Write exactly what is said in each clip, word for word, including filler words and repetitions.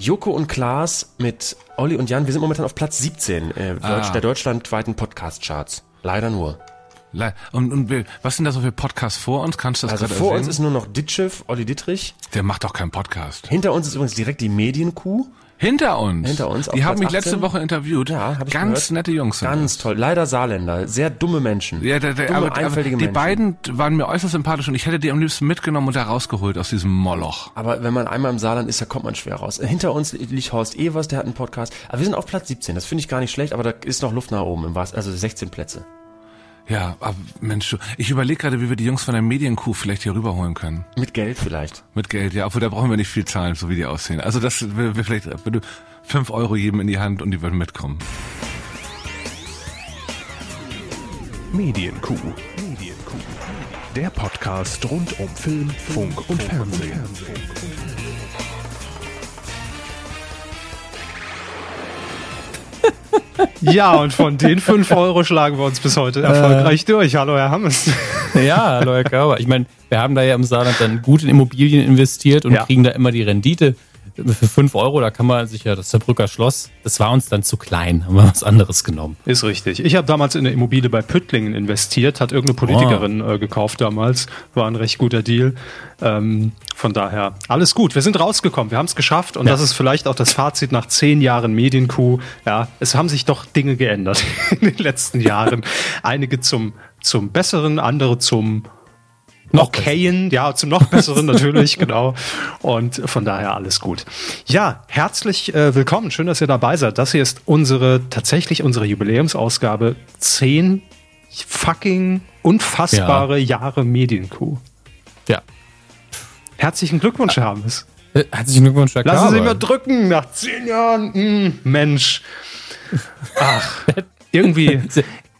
Joko und Klaas mit Olli und Jan, wir sind momentan auf Platz siebzehn äh, ah. der deutschlandweiten Podcast-Charts. Leider nur. Le- und, und was sind da so viele Podcasts vor uns? Kannst du das also gerade vor erwähnen? Uns ist nur noch Ditchev, Olli Dittrich. Der macht doch keinen Podcast. Hinter uns ist übrigens direkt die Medienkuh. Hinter uns? Hinter uns. Die haben mich letzte Woche interviewt. Ja, hab ich gehört. Ganz nette Jungs. Ganz toll. Leider Saarländer. Sehr dumme Menschen. Ja, da, da, dumme, aber, einfältige aber die Menschen. Die beiden waren mir äußerst sympathisch und ich hätte die am liebsten mitgenommen und da rausgeholt aus diesem Moloch. Aber wenn man einmal im Saarland ist, da kommt man schwer raus. Hinter uns liegt Horst Evers, der hat einen Podcast. Aber wir sind auf Platz siebzehn. Das finde ich gar nicht schlecht, aber da ist noch Luft nach oben. Im Wahrsten, also sechzehn Plätze. Ja, aber Mensch, ich überlege gerade, wie wir die Jungs von der Medienkuh vielleicht hier rüberholen können. Mit Geld vielleicht. Mit Geld, ja, obwohl da brauchen wir nicht viel zahlen, so wie die aussehen. Also das wir, wir vielleicht fünf Euro jedem in die Hand und die würden mitkommen. Medienkuh. Medienkuh. Der Podcast rund um Film, Funk und Fernsehen. Ja, und von den fünf Euro schlagen wir uns bis heute erfolgreich äh. durch. Hallo, Herr Hammes. Ja, hallo, Herr Körber. Ich meine, wir haben da ja im Saarland dann gut in Immobilien investiert und ja. kriegen da immer die Rendite. Für fünf Euro, da kann man sich ja das Saarbrücker Schloss, das war uns dann zu klein, haben wir was anderes genommen. Ist richtig. Ich habe damals in eine Immobilie bei Püttlingen investiert, hat irgendeine Politikerin oh. äh, gekauft damals, war ein recht guter Deal. Ähm, von daher, alles gut, wir sind rausgekommen, wir haben es geschafft und ja. das ist vielleicht auch das Fazit nach zehn Jahren Medienkuh. Ja, es haben sich doch Dinge geändert in den letzten Jahren. Einige zum, zum Besseren, andere zum Noch okayen, ja, zum noch besseren natürlich, genau. Und von daher alles gut. Ja, herzlich äh, willkommen. Schön, dass ihr dabei seid. Das hier ist unsere, tatsächlich unsere Jubiläumsausgabe. Zehn fucking unfassbare ja. Jahre Medienkuh. Ja. Herzlichen Glückwunsch, Herr Hammes. Herzlichen Glückwunsch, Herr Körber. Lassen Sie mal drücken nach zehn Jahren. Mh, Mensch. Ach, irgendwie...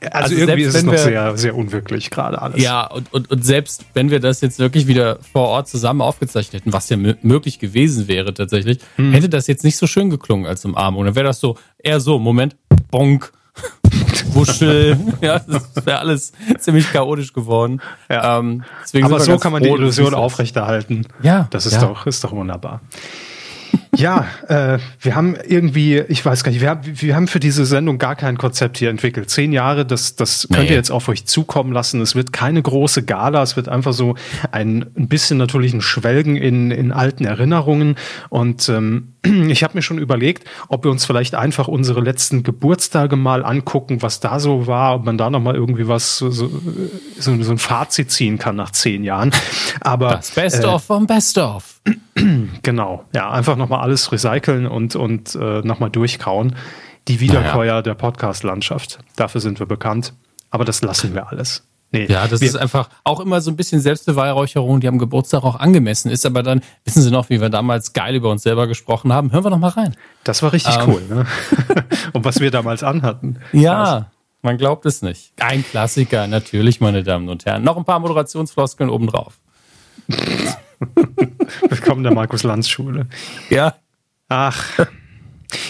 Also, also irgendwie ist es noch wir, sehr, sehr unwirklich gerade alles. Ja, und, und, und selbst wenn wir das jetzt wirklich wieder vor Ort zusammen aufgezeichnet hätten, was ja m- möglich gewesen wäre tatsächlich, hm. hätte das jetzt nicht so schön geklungen als im Arm. Und dann wäre das so, eher so, Moment, bonk, wuschel. Ja, das wäre alles ziemlich chaotisch geworden. Ja. Ähm, aber so kann man froh, die Illusion aufrechterhalten. Ja. Das ist, ja. Doch, ist doch wunderbar. Ja, äh, wir haben irgendwie, ich weiß gar nicht, wir haben, wir haben für diese Sendung gar kein Konzept hier entwickelt. Zehn Jahre, das, das nee. könnt ihr jetzt auf euch zukommen lassen. Es wird keine große Gala, es wird einfach so ein, ein bisschen natürlich ein Schwelgen in, in alten Erinnerungen. Und ähm, ich habe mir schon überlegt, ob wir uns vielleicht einfach unsere letzten Geburtstage mal angucken, was da so war, ob man da nochmal irgendwie was, so, so, so, so ein Fazit ziehen kann nach zehn Jahren. Aber das Best-of äh, vom Best-of. Genau, ja, einfach nochmal alles recyceln und, und äh, nochmal durchkauen. Die Wiederkäuer naja. der Podcast-Landschaft. Dafür sind wir bekannt, aber das lassen wir alles. Nee, ja, das ist einfach auch immer so ein bisschen Selbstbeweihräucherung, die am Geburtstag auch angemessen ist, aber dann wissen Sie noch, wie wir damals geil über uns selber gesprochen haben. Hören wir noch mal rein. Das war richtig ähm. cool, ne? Und was wir damals anhatten. Ja, also. Man glaubt es nicht. Ein Klassiker, natürlich, meine Damen und Herren. Noch ein paar Moderationsfloskeln obendrauf. Willkommen der Markus-Lanz-Schule. Ja. Ach.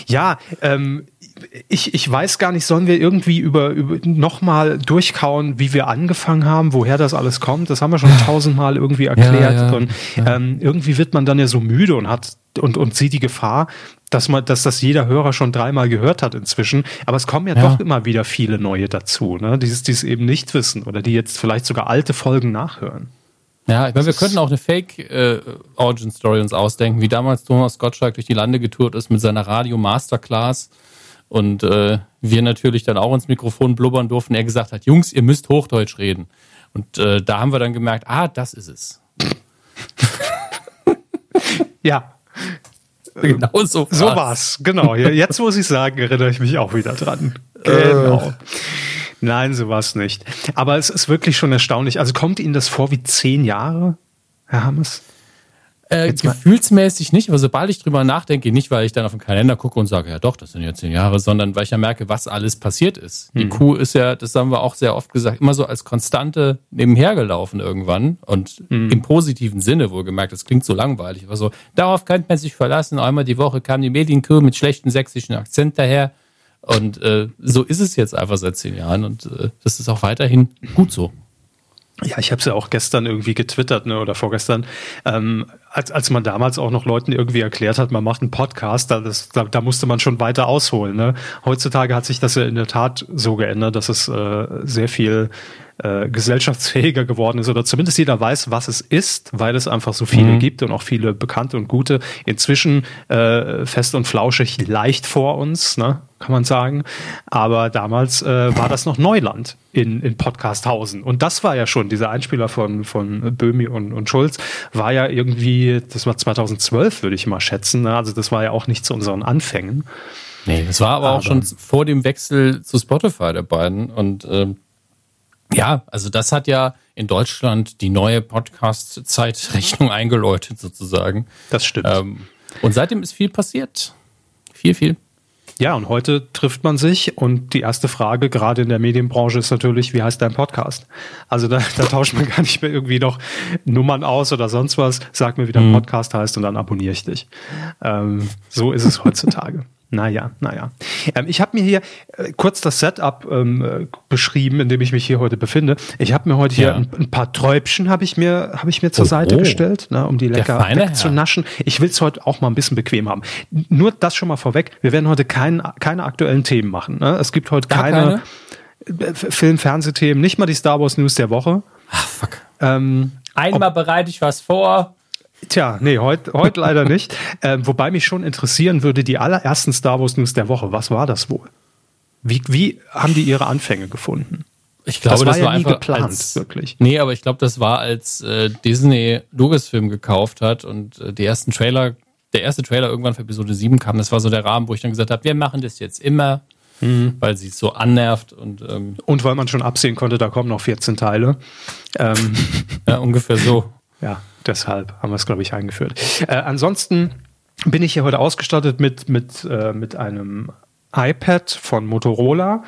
Ja, ähm, ich, ich weiß gar nicht, sollen wir irgendwie über, über nochmal durchkauen, wie wir angefangen haben, woher das alles kommt? Das haben wir schon tausendmal irgendwie erklärt. Ja, ja, und ja. Ähm, irgendwie wird man dann ja so müde und hat und, und sieht die Gefahr, dass man, dass das jeder Hörer schon dreimal gehört hat inzwischen. Aber es kommen ja, ja. doch immer wieder viele neue dazu, ne? Die es eben nicht wissen oder die jetzt vielleicht sogar alte Folgen nachhören. Ja, ich meine, wir könnten auch eine Fake-Origin-Story äh, uns ausdenken, wie damals Thomas Gottschalk durch die Lande getourt ist mit seiner Radio-Masterclass und äh, wir natürlich dann auch ins Mikrofon blubbern durften. Er gesagt hat, Jungs, ihr müsst Hochdeutsch reden. Und äh, da haben wir dann gemerkt, ah, das ist es. Ja. Genau so war's. So war's, genau. Jetzt, wo Sie es sagen, erinnere ich mich auch wieder dran. Genau. Nein, so war es nicht. Aber es ist wirklich schon erstaunlich. Also kommt Ihnen das vor wie zehn Jahre, Herr Hammes? Äh, gefühlsmäßig nicht, aber sobald ich drüber nachdenke, nicht weil ich dann auf den Kalender gucke und sage, ja doch, das sind ja zehn Jahre, sondern weil ich ja merke, was alles passiert ist. Hm. Die Kuh ist ja, das haben wir auch sehr oft gesagt, immer so als Konstante nebenher gelaufen irgendwann und hm. im positiven Sinne wohlgemerkt, das klingt so langweilig, aber so, darauf kann man sich verlassen, einmal die Woche kam die Medienkuh mit schlechtem sächsischen Akzent daher. Und äh, so ist es jetzt einfach seit zehn Jahren und äh, das ist auch weiterhin gut so. Ja, ich habe es ja auch gestern irgendwie getwittert, ne, oder vorgestern. Ähm, als, als man damals auch noch Leuten irgendwie erklärt hat, man macht einen Podcast, da, das, da, da musste man schon weiter ausholen. Ne? Heutzutage hat sich das ja in der Tat so geändert, dass es äh, sehr viel äh, gesellschaftsfähiger geworden ist oder zumindest jeder weiß, was es ist, weil es einfach so viele mhm. gibt und auch viele bekannte und gute. Inzwischen äh, fest und flauschig leicht vor uns, ne? Kann man sagen. Aber damals äh, war das noch Neuland in, in Podcasthausen. Und das war ja schon, dieser Einspieler von, von Böhmi und, und Schulz war ja irgendwie, das war zweitausendzwölf, würde ich mal schätzen. Ne? Also das war ja auch nicht zu unseren Anfängen. Nee, das war aber, aber auch schon vor dem Wechsel zu Spotify der beiden. Und ähm, ja, also das hat ja in Deutschland die neue Podcast-Zeitrechnung eingeläutet sozusagen. Das stimmt. Ähm, und seitdem ist viel passiert. Viel, viel. Ja, und heute trifft man sich und die erste Frage, gerade in der Medienbranche, ist natürlich, wie heißt dein Podcast? Also da, da tauscht man gar nicht mehr irgendwie noch Nummern aus oder sonst was. Sag mir, wie dein Podcast heißt und dann abonniere ich dich. Ähm, so ist es heutzutage. Naja, naja. Ähm, ich habe mir hier äh, kurz das Setup ähm, beschrieben, in dem ich mich hier heute befinde. Ich habe mir heute ja. hier ein, ein paar Träubchen habe ich mir habe ich mir zur oh, Seite oh. gestellt, ne, um die lecker wegzunaschen. Ich will es heute auch mal ein bisschen bequem haben. Nur das schon mal vorweg. Wir werden heute kein, keine aktuellen Themen machen. Ne? Es gibt heute keine, keine Film-Fernsehthemen, nicht mal die Star Wars News der Woche. Ach, fuck. Ähm, Einmal ob, bereite ich was vor. Tja, nee, heute heut leider nicht. Ähm, wobei mich schon interessieren würde, die allerersten Star Wars News der Woche, was war das wohl? Wie, wie haben die ihre Anfänge gefunden? Ich glaube, das war, das ja war nie einfach geplant, als, wirklich. Nee, aber ich glaube, das war, als äh, Disney Lucasfilm gekauft hat und äh, die ersten Trailer, der erste Trailer irgendwann für Episode sieben kam. Das war so der Rahmen, wo ich dann gesagt habe, wir machen das jetzt immer, mhm. weil sie es so annervt. Und, ähm, und weil man schon absehen konnte, da kommen noch vierzehn Teile. Ähm, ja, ungefähr so. Ja, deshalb haben wir es, glaube ich, eingeführt. Äh, ansonsten bin ich hier heute ausgestattet mit, mit, äh, mit einem iPad von Motorola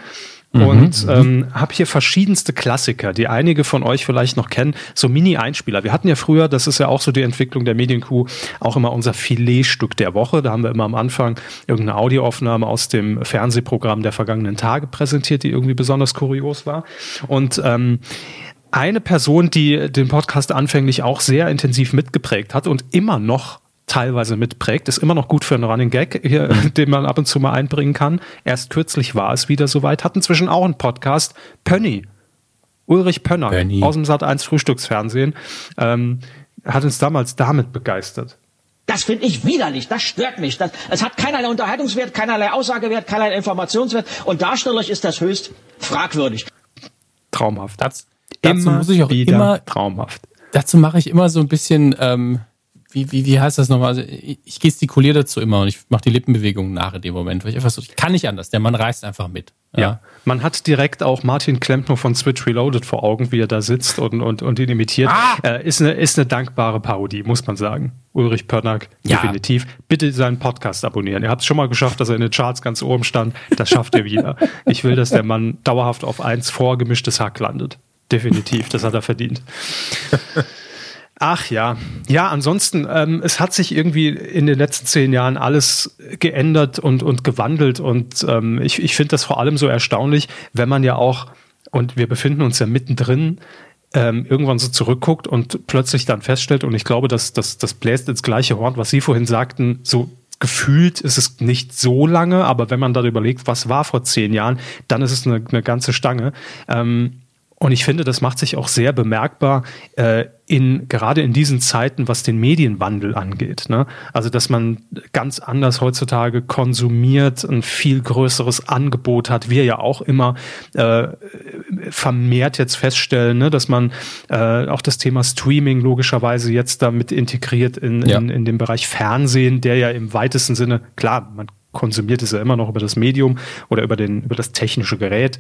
mhm. und ähm, habe hier verschiedenste Klassiker, die einige von euch vielleicht noch kennen, so Mini-Einspieler. Wir hatten ja früher, das ist ja auch so die Entwicklung der Medienkuh, auch immer unser Filetstück der Woche. Da haben wir immer am Anfang irgendeine Audioaufnahme aus dem Fernsehprogramm der vergangenen Tage präsentiert, die irgendwie besonders kurios war. Und ähm, eine Person, die den Podcast anfänglich auch sehr intensiv mitgeprägt hat und immer noch teilweise mitprägt, ist immer noch gut für einen Running Gag, hier, den man ab und zu mal einbringen kann. Erst kürzlich war es wieder soweit, hat inzwischen auch einen Podcast, Pönny, Ulrich Pönner Pönny. aus dem Sat eins Frühstücksfernsehen, ähm, hat uns damals damit begeistert. Das finde ich widerlich, das stört mich. Das, es hat keinerlei Unterhaltungswert, keinerlei Aussagewert, keinerlei Informationswert und darstellerisch ist das höchst fragwürdig. Traumhaft. Das Dazu immer muss ich auch immer traumhaft. Dazu mache ich immer so ein bisschen, ähm, wie, wie, wie heißt das nochmal? Also ich, ich gestikuliere dazu immer und ich mache die Lippenbewegungen nach in dem Moment, weil ich einfach so, ich kann nicht anders, der Mann reißt einfach mit. Ja. ja, man hat direkt auch Martin Klempner von Switch Reloaded vor Augen, wie er da sitzt und, und, und ihn imitiert. Ah! Äh, ist eine, ist eine dankbare Parodie, muss man sagen. Ulrich Pönnack, ja. definitiv. Bitte seinen Podcast abonnieren. Ihr habt es schon mal geschafft, dass er in den Charts ganz oben stand. Das schafft ihr wieder. Ich will, dass der Mann dauerhaft auf eins vorgemischtes Hack landet. Definitiv, das hat er verdient. Ach ja, ja, ansonsten, ähm, es hat sich irgendwie in den letzten zehn Jahren alles geändert und, und gewandelt und ähm, ich, ich finde das vor allem so erstaunlich, wenn man ja auch, und wir befinden uns ja mittendrin, ähm, irgendwann so zurückguckt und plötzlich dann feststellt, und ich glaube, dass, dass, das bläst ins gleiche Horn, was Sie vorhin sagten, so gefühlt ist es nicht so lange, aber wenn man darüber überlegt, was war vor zehn Jahren, dann ist es eine, eine ganze Stange. Ähm, Und ich finde, das macht sich auch sehr bemerkbar, äh, in, gerade in diesen Zeiten, was den Medienwandel angeht. Ne? Also, dass man ganz anders heutzutage konsumiert, ein viel größeres Angebot hat. Wir ja auch immer äh, vermehrt jetzt feststellen, ne? Dass man äh, auch das Thema Streaming logischerweise jetzt damit integriert in, ja. in, in den Bereich Fernsehen, der ja im weitesten Sinne, klar, man konsumiert es ja immer noch über das Medium oder über den über das technische Gerät.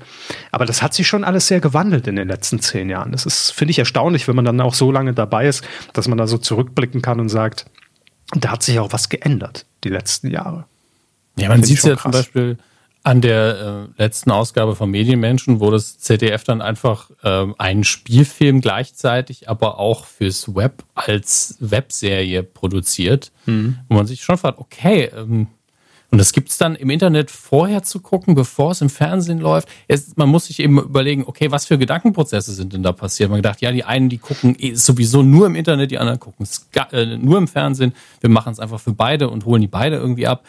Aber das hat sich schon alles sehr gewandelt in den letzten zehn Jahren. Das ist, finde ich, erstaunlich, wenn man dann auch so lange dabei ist, dass man da so zurückblicken kann und sagt, da hat sich auch was geändert die letzten Jahre. Ja, man sieht es ja zum Beispiel an der äh, letzten Ausgabe von Medienmenschen, wo das Z D F dann einfach äh, einen Spielfilm gleichzeitig, aber auch fürs Web als Webserie produziert, mhm. wo man sich schon fragt, okay, ähm, Und das gibt's dann im Internet vorher zu gucken, bevor es im Fernsehen läuft. Es, man muss sich eben überlegen, okay, was für Gedankenprozesse sind denn da passiert? Man hat gedacht, ja, die einen, die gucken sowieso nur im Internet, die anderen gucken es äh, nur im Fernsehen. Wir machen es einfach für beide und holen die beide irgendwie ab.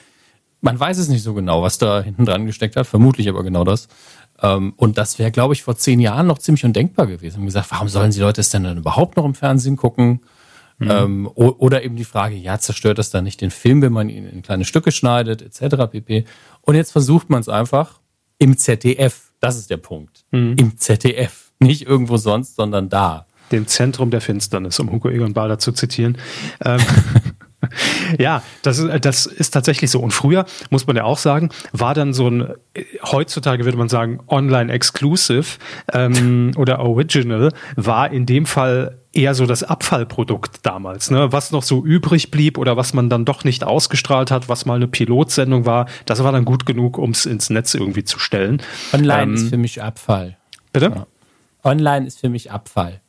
Man weiß es nicht so genau, was da hinten dran gesteckt hat, vermutlich aber genau das. Ähm, und das wäre, glaube ich, vor zehn Jahren noch ziemlich undenkbar gewesen. Wir haben gesagt, warum sollen die Leute es denn dann überhaupt noch im Fernsehen gucken? Mhm. Oder eben die Frage, ja, zerstört das dann nicht den Film, wenn man ihn in kleine Stücke schneidet, et cetera pp. Und jetzt versucht man es einfach im Z D F, das ist der Punkt, mhm. im Z D F, nicht irgendwo sonst, sondern da. Dem Zentrum der Finsternis, um Hugo Egon Balder zu zitieren. Ähm, ja, das ist, das ist tatsächlich so. Und früher, muss man ja auch sagen, war dann so ein, heutzutage würde man sagen, Online-Exclusive ähm, oder Original, war in dem Fall eher so das Abfallprodukt damals, ne? Was noch so übrig blieb oder was man dann doch nicht ausgestrahlt hat, was mal eine Pilotsendung war, das war dann gut genug, um es ins Netz irgendwie zu stellen. Online ähm, ist für mich Abfall. Bitte? Ja. Online ist für mich Abfall.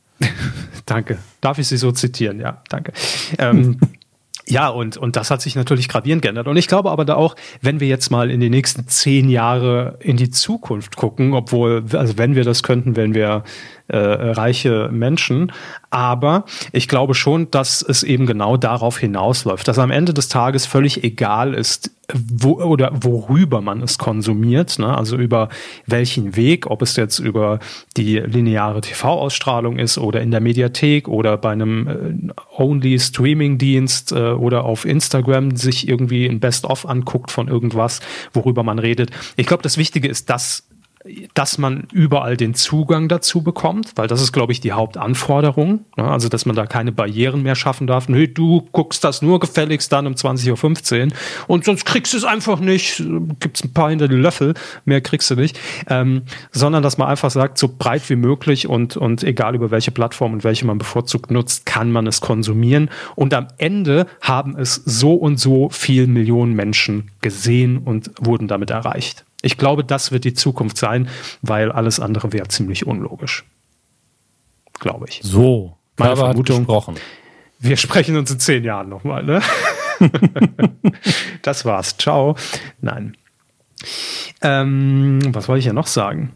Danke. Darf ich Sie so zitieren? Ja, danke. Ähm, ja, und, und das hat sich natürlich gravierend geändert. Und ich glaube aber da auch, wenn wir jetzt mal in die nächsten zehn Jahre in die Zukunft gucken, obwohl, also wenn wir das könnten, wären wir äh, reiche Menschen. Aber ich glaube schon, dass es eben genau darauf hinausläuft, dass am Ende des Tages völlig egal ist, wo oder worüber man es konsumiert, ne? Also über welchen Weg, ob es jetzt über die lineare T V-Ausstrahlung ist oder in der Mediathek oder bei einem äh, Only-Streaming-Dienst äh, oder auf Instagram sich irgendwie ein Best-of anguckt von irgendwas, worüber man redet. Ich glaube, das Wichtige ist, dass dass man überall den Zugang dazu bekommt, weil das ist, glaube ich, die Hauptanforderung. Ne? Also, dass man da keine Barrieren mehr schaffen darf. Nö, du guckst das nur gefälligst dann um zwanzig Uhr fünfzehn und sonst kriegst du es einfach nicht. Gibt's ein paar hinter die Löffel, mehr kriegst du nicht. Ähm, sondern, dass man einfach sagt, so breit wie möglich und, und egal über welche Plattform und welche man bevorzugt nutzt, kann man es konsumieren. Und am Ende haben es so und so viel Millionen Menschen gesehen und wurden damit erreicht. Ich glaube, das wird die Zukunft sein, weil alles andere wäre ziemlich unlogisch. Glaube ich. So, meine Vermutung. Gesprochen. Wir sprechen uns in zehn Jahren nochmal, ne? Das war's. Ciao. Nein. Ähm, was wollte ich ja noch sagen?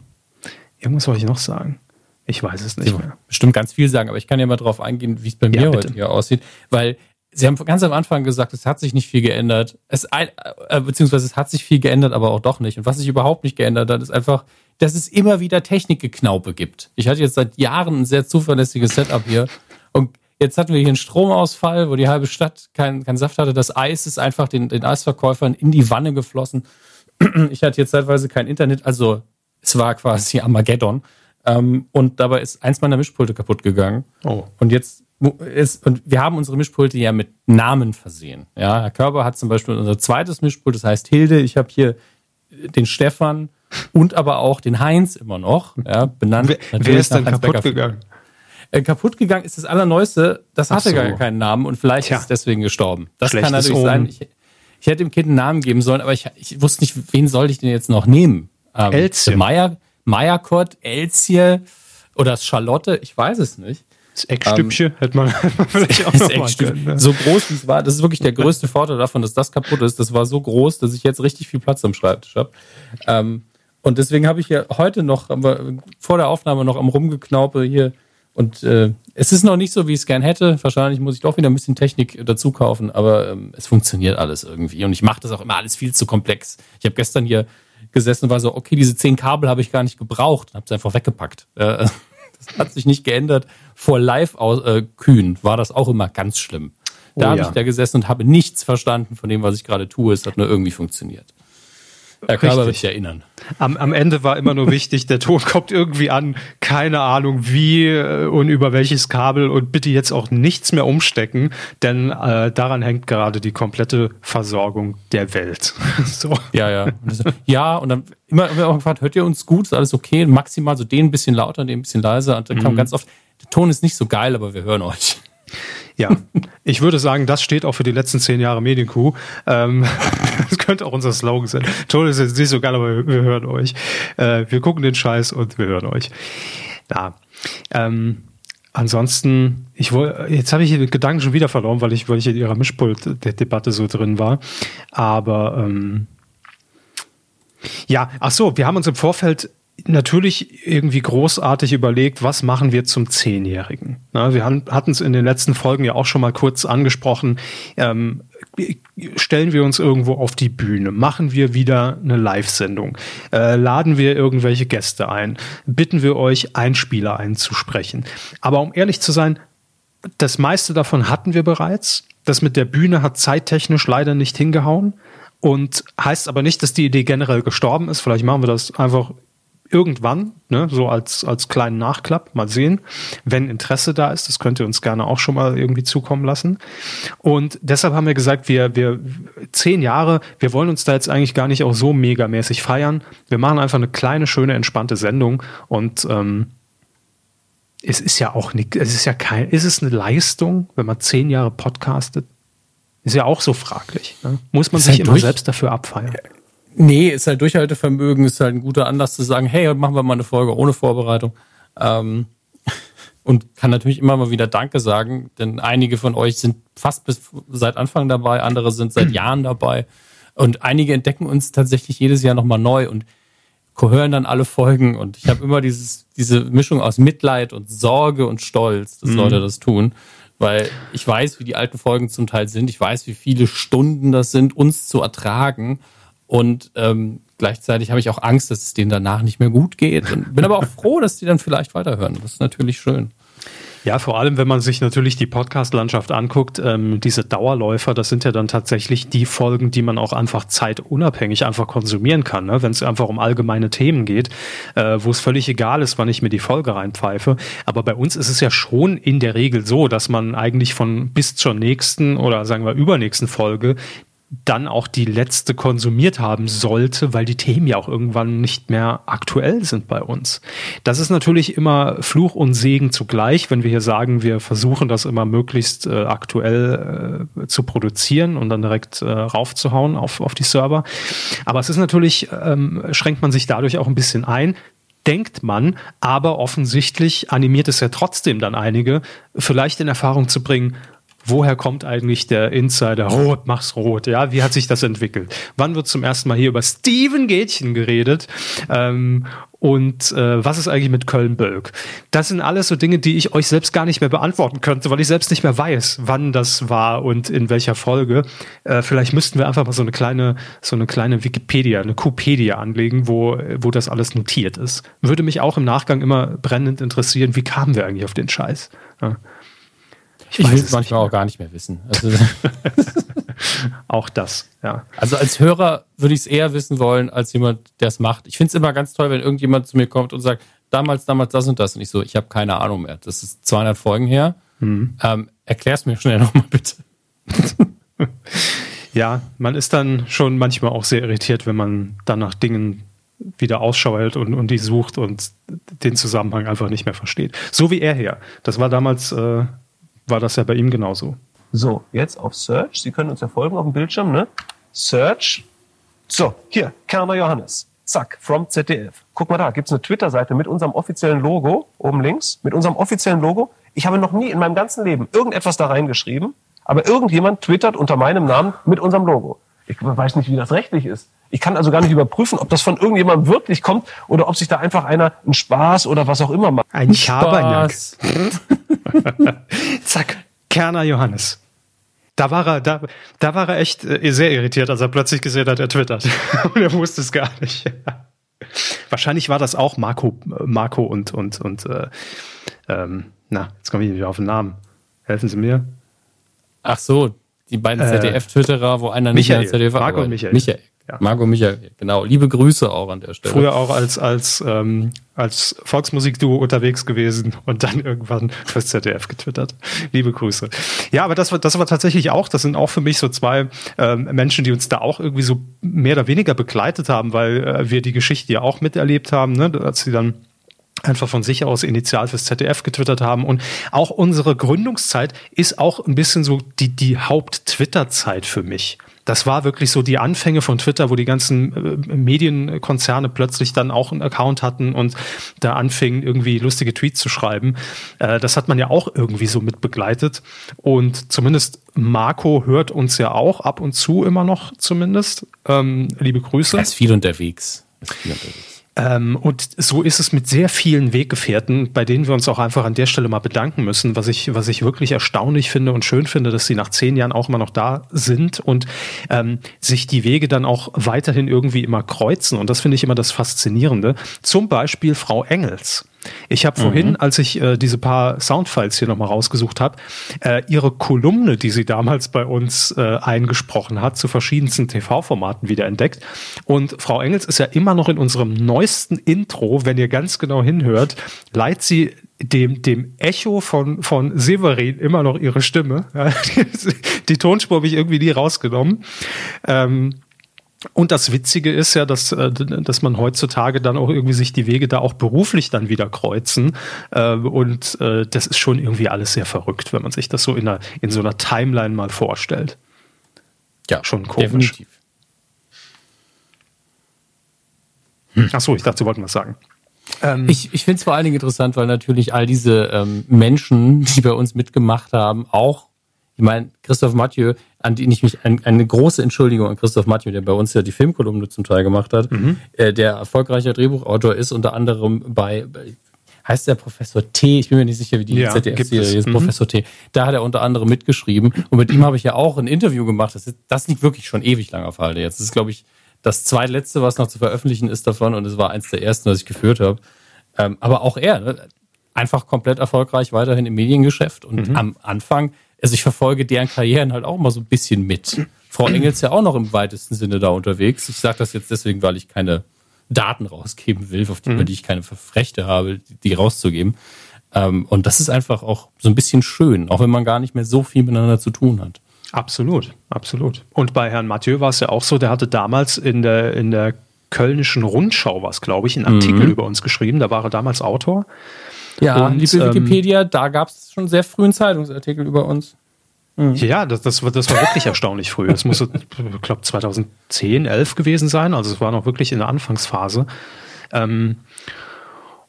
Irgendwas wollte ich noch sagen. Ich weiß es nicht Sie mehr. Bestimmt ganz viel sagen, aber ich kann ja mal drauf eingehen, wie es bei mir ja, heute hier aussieht, weil Sie haben ganz am Anfang gesagt, es hat sich nicht viel geändert. Es ein, äh, beziehungsweise es hat sich viel geändert, aber auch doch nicht. Und was sich überhaupt nicht geändert hat, ist einfach, dass es immer wieder Technikgeknaupe gibt. Ich hatte jetzt seit Jahren ein sehr zuverlässiges Setup hier. Und jetzt hatten wir hier einen Stromausfall, wo die halbe Stadt keinen kein Saft hatte. Das Eis ist einfach den, den Eisverkäufern in die Wanne geflossen. Ich hatte jetzt zeitweise kein Internet. Also es war quasi Armageddon. Ähm, und dabei ist eins meiner Mischpulte kaputt gegangen. Oh. Und jetzt Ist, und wir haben unsere Mischpulte ja mit Namen versehen. Ja, Herr Körber hat zum Beispiel unser zweites Mischpult, das heißt Hilde. Ich habe hier den Stefan und aber auch den Heinz immer noch. Ja, benannt. Wer, wer ist dann kaputt gegangen? Äh, kaputt gegangen ist das Allerneueste. Das hatte so. Gar keinen Namen und vielleicht Tja. Ist es deswegen gestorben. Das Schlechtes kann natürlich sein. Ich, ich hätte dem Kind einen Namen geben sollen, aber ich, ich wusste nicht, wen sollte ich denn jetzt noch nehmen? Ähm, Elzie. Meier, Meierkott, Elzie oder Charlotte, ich weiß es nicht. Das Eckstübchen ähm, hätte man vielleicht auch noch mal können, ne? So groß wie es war, das ist wirklich der größte Vorteil davon, dass das kaputt ist. Das war so groß, dass ich jetzt richtig viel Platz am Schreibtisch habe. Ähm, und deswegen habe ich ja heute noch, vor der Aufnahme noch am Rumgeknaupe hier. Und äh, es ist noch nicht so, wie ich es gern hätte. Wahrscheinlich muss ich doch wieder ein bisschen Technik dazu kaufen, aber ähm, es funktioniert alles irgendwie. Und ich mache das auch immer alles viel zu komplex. Ich habe gestern hier gesessen und war so, okay, diese zehn Kabel habe ich gar nicht gebraucht. Habe es einfach weggepackt. Äh, Das hat sich nicht geändert. Vor Live-Kühen war das auch immer ganz schlimm. Da oh, habe ja. ich da gesessen und habe nichts verstanden von dem, was ich gerade tue. Es hat nur irgendwie funktioniert. Da kann man sich erinnern. Am, am Ende war immer nur wichtig, der Ton kommt irgendwie an. Keine Ahnung wie und über welches Kabel. Und bitte jetzt auch nichts mehr umstecken, denn äh, daran hängt gerade die komplette Versorgung der Welt. So. Ja, ja. Ja, und dann immer, immer auch gefragt, hört ihr uns gut? Ist alles okay? Maximal so den ein bisschen lauter, den ein bisschen leiser. Und dann kam mhm. ganz oft, der Ton ist nicht so geil, aber wir hören euch. Ja, ich würde sagen, das steht auch für die letzten zehn Jahre Medienkuh. Ähm, das könnte auch unser Slogan sein. Toll ist jetzt nicht so geil, aber wir hören euch. Äh, wir gucken den Scheiß und wir hören euch. Ja. Ähm, Ansonsten, ich woll, jetzt habe ich den Gedanken schon wieder verloren, weil ich, weil ich in ihrer Mischpult-Debatte so drin war. Aber ähm, ja, ach so, wir haben uns im Vorfeld natürlich irgendwie großartig überlegt, was machen wir zum Zehnjährigen. Na, wir hatten es in den letzten Folgen ja auch schon mal kurz angesprochen. Ähm, stellen wir uns irgendwo auf die Bühne, machen wir wieder eine Live-Sendung, äh, laden wir irgendwelche Gäste ein, bitten wir euch, Einspieler einzusprechen. Aber um ehrlich zu sein, das meiste davon hatten wir bereits. Das mit der Bühne hat zeittechnisch leider nicht hingehauen und heißt aber nicht, dass die Idee generell gestorben ist. Vielleicht machen wir das einfach irgendwann, ne, so als, als kleinen Nachklapp, mal sehen, wenn Interesse da ist. Das könnt ihr uns gerne auch schon mal irgendwie zukommen lassen. Und deshalb haben wir gesagt, wir, wir zehn Jahre, wir wollen uns da jetzt eigentlich gar nicht auch so megamäßig feiern. Wir machen einfach eine kleine, schöne, entspannte Sendung. Und ähm, es ist ja auch nicht, es ist ja kein, ist es eine Leistung, wenn man zehn Jahre podcastet? Ist ja auch so fraglich. Ne? Muss man sich immer selbst dafür abfeiern? Nee, ist halt Durchhaltevermögen, ist halt ein guter Anlass zu sagen, hey, machen wir mal eine Folge ohne Vorbereitung. Ähm, und kann natürlich immer mal wieder Danke sagen, denn einige von euch sind fast bis seit Anfang dabei, andere sind seit Jahren dabei und einige entdecken uns tatsächlich jedes Jahr nochmal neu und hören dann alle Folgen und ich habe immer dieses diese Mischung aus Mitleid und Sorge und Stolz, dass mhm. Leute das tun, weil ich weiß, wie die alten Folgen zum Teil sind, ich weiß, wie viele Stunden das sind, uns zu ertragen. Und ähm, gleichzeitig habe ich auch Angst, dass es denen danach nicht mehr gut geht. Und bin aber auch froh, dass die dann vielleicht weiterhören. Das ist natürlich schön. Ja, vor allem, wenn man sich natürlich die Podcast-Landschaft anguckt, ähm, diese Dauerläufer, das sind ja dann tatsächlich die Folgen, die man auch einfach zeitunabhängig einfach konsumieren kann, ne? Wenn es einfach um allgemeine Themen geht, äh, wo es völlig egal ist, wann ich mir die Folge reinpfeife. Aber bei uns ist es ja schon in der Regel so, dass man eigentlich von bis zur nächsten oder sagen wir übernächsten Folge dann auch die letzte konsumiert haben sollte, weil die Themen ja auch irgendwann nicht mehr aktuell sind bei uns. Das ist natürlich immer Fluch und Segen zugleich, wenn wir hier sagen, wir versuchen das immer möglichst äh, aktuell äh, zu produzieren und dann direkt äh, raufzuhauen auf, auf die Server. Aber es ist natürlich, ähm, schränkt man sich dadurch auch ein bisschen ein, denkt man, aber offensichtlich animiert es ja trotzdem dann einige, vielleicht in Erfahrung zu bringen, woher kommt eigentlich der Insider? Rot, mach's rot. Ja, wie hat sich das entwickelt? Wann wird zum ersten Mal hier über Steven Gätchen geredet? Ähm, und äh, was ist eigentlich mit Köln-Bölk? Das sind alles so Dinge, die ich euch selbst gar nicht mehr beantworten könnte, weil ich selbst nicht mehr weiß, wann das war und in welcher Folge. Äh, vielleicht müssten wir einfach mal so eine kleine, so eine kleine Wikipedia, eine Kupedia anlegen, wo, wo das alles notiert ist. Würde mich auch im Nachgang immer brennend interessieren, wie kamen wir eigentlich auf den Scheiß? Ja. Ich, ich will es manchmal auch gar nicht mehr wissen. Also auch das, ja. Also als Hörer würde ich es eher wissen wollen, als jemand, der es macht. Ich finde es immer ganz toll, wenn irgendjemand zu mir kommt und sagt, damals, damals das und das. Und ich so, ich habe keine Ahnung mehr. Das ist zweihundert Folgen her. Mhm. Ähm, erklär's mir schnell nochmal, bitte. Ja, man ist dann schon manchmal auch sehr irritiert, wenn man dann nach Dingen wieder Ausschau hält und, und die sucht und den Zusammenhang einfach nicht mehr versteht. So wie er hier. Das war damals... Äh, war das ja bei ihm genauso. So, jetzt auf Search. Sie können uns ja folgen auf dem Bildschirm, ne? Search. So, hier, Kerner Johannes. Zack, from Z D F. Guck mal da, gibt's eine Twitter-Seite mit unserem offiziellen Logo, oben links, mit unserem offiziellen Logo. Ich habe noch nie in meinem ganzen Leben irgendetwas da reingeschrieben, aber irgendjemand twittert unter meinem Namen mit unserem Logo. Ich weiß nicht, wie das rechtlich ist. Ich kann also gar nicht überprüfen, ob das von irgendjemandem wirklich kommt oder ob sich da einfach einer einen Spaß oder was auch immer macht. Ein Schabernack. Zack, Kerner Johannes. Da war er, da, da war er echt äh, sehr irritiert, als er plötzlich gesehen hat, er twittert. Und er wusste es gar nicht. Wahrscheinlich war das auch Marco, Marco und, und, und äh, ähm, na, jetzt komme ich nicht auf den Namen. Helfen Sie mir? Ach so, die beiden äh, Z D F-Twitterer, wo einer nicht mehr als Z D F Marco und Michael. Michael. Ja. Marco Michael, genau. Liebe Grüße auch an der Stelle. Früher auch als, als, ähm, als Volksmusikduo unterwegs gewesen und dann irgendwann fürs Z D F getwittert. Liebe Grüße. Ja, aber das war, das war tatsächlich auch, das sind auch für mich so zwei ähm, Menschen, die uns da auch irgendwie so mehr oder weniger begleitet haben, weil äh, wir die Geschichte ja auch miterlebt haben, ne, als sie dann einfach von sich aus initial fürs Z D F getwittert haben. Und auch unsere Gründungszeit ist auch ein bisschen so die, die Haupt-Twitter-Zeit für mich. Das war wirklich so die Anfänge von Twitter, wo die ganzen äh, Medienkonzerne plötzlich dann auch einen Account hatten und da anfingen, irgendwie lustige Tweets zu schreiben. Äh, das hat man ja auch irgendwie so mit begleitet. Und zumindest Marco hört uns ja auch ab und zu immer noch zumindest. Ähm, liebe Grüße. Er ist viel unterwegs. Er ist viel unterwegs. Und so ist es mit sehr vielen Weggefährten, bei denen wir uns auch einfach an der Stelle mal bedanken müssen, was ich, was ich wirklich erstaunlich finde und schön finde, dass sie nach zehn Jahren auch immer noch da sind und ähm, sich die Wege dann auch weiterhin irgendwie immer kreuzen. Und das finde ich immer das Faszinierende. Zum Beispiel Frau Engels. Ich habe vorhin, mhm. als ich äh, diese paar Soundfiles hier nochmal rausgesucht habe, äh, ihre Kolumne, die sie damals bei uns äh, eingesprochen hat, zu verschiedensten T V-Formaten wiederentdeckt. Und Frau Engels ist ja immer noch in unserem neuesten Intro, wenn ihr ganz genau hinhört, leiht sie dem, dem Echo von, von Severin immer noch ihre Stimme. Die Tonspur habe ich irgendwie nie rausgenommen. Ähm, Und das Witzige ist ja, dass, dass man heutzutage dann auch irgendwie sich die Wege da auch beruflich dann wieder kreuzen. Und das ist schon irgendwie alles sehr verrückt, wenn man sich das so in, einer, in so einer Timeline mal vorstellt. Ja, schon komisch. Definitiv. Hm. Achso, ich dachte, Sie wollten was sagen. Ähm, ich ich finde es vor allen Dingen interessant, weil natürlich all diese ähm, Menschen, die bei uns mitgemacht haben, auch, ich meine, Christoph Mathieu, an den ich mich, ein, eine große Entschuldigung an Christoph Mathieu, der bei uns ja die Filmkolumne zum Teil gemacht hat, mhm. äh, der erfolgreicher Drehbuchautor ist, unter anderem bei, bei heißt der Professor T, ich bin mir nicht sicher, wie die ja, Z D F-Serie ist, mhm. Professor T, da hat er unter anderem mitgeschrieben und mit ihm habe ich ja auch ein Interview gemacht, das, ist, das liegt wirklich schon ewig lang auf Halde jetzt. Das ist, glaube ich, das zweitletzte, was noch zu veröffentlichen ist davon und es war eins der ersten, was ich geführt habe. Ähm, aber auch er, ne? Einfach komplett erfolgreich weiterhin im Mediengeschäft und mhm. am Anfang, also ich verfolge deren Karrieren halt auch mal so ein bisschen mit. Frau Engels ja auch noch im weitesten Sinne da unterwegs. Ich sage das jetzt deswegen, weil ich keine Daten rausgeben will, auf die, mhm. die ich keine Rechte habe, die rauszugeben. Und das ist einfach auch so ein bisschen schön, auch wenn man gar nicht mehr so viel miteinander zu tun hat. Absolut, absolut. Und bei Herrn Mathieu war es ja auch so, der hatte damals in der, in der Kölnischen Rundschau, war es glaube ich, einen Artikel mhm. über uns geschrieben. Da war er damals Autor. Ja, und, liebe ähm, Wikipedia, da gab es schon sehr frühen Zeitungsartikel über uns. Mhm. Ja, das, das, das war wirklich erstaunlich früh. Das muss, ich glaube, zwanzig zehn, elf gewesen sein. Also es war noch wirklich in der Anfangsphase. Ähm,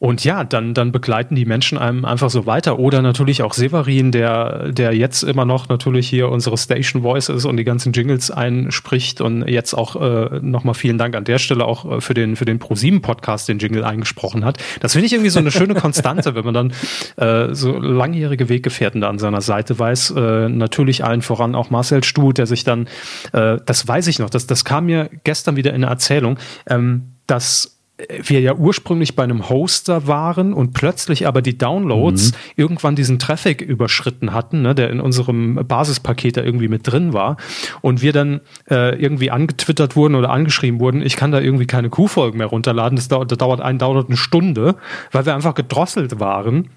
und ja, dann, dann begleiten die Menschen einem einfach so weiter. Oder natürlich auch Severin, der, der jetzt immer noch natürlich hier unsere Station Voice ist und die ganzen Jingles einspricht. Und jetzt auch äh, nochmal vielen Dank an der Stelle auch für den, für den ProSieben-Podcast den Jingle eingesprochen hat. Das finde ich irgendwie so eine schöne Konstante, wenn man dann äh, so langjährige Weggefährten da an seiner Seite weiß. Äh, natürlich allen voran auch Marcel Stuth, der sich dann, äh, das weiß ich noch, das, das kam mir gestern wieder in der Erzählung, ähm, dass wir ja ursprünglich bei einem Hoster waren und plötzlich aber die Downloads mhm. irgendwann diesen Traffic überschritten hatten, ne, der in unserem Basispaket da irgendwie mit drin war und wir dann äh, irgendwie angetwittert wurden oder angeschrieben wurden, ich kann da irgendwie keine Q-Folgen mehr runterladen, das dauert, das dauert ein, dauert eine Stunde, weil wir einfach gedrosselt waren.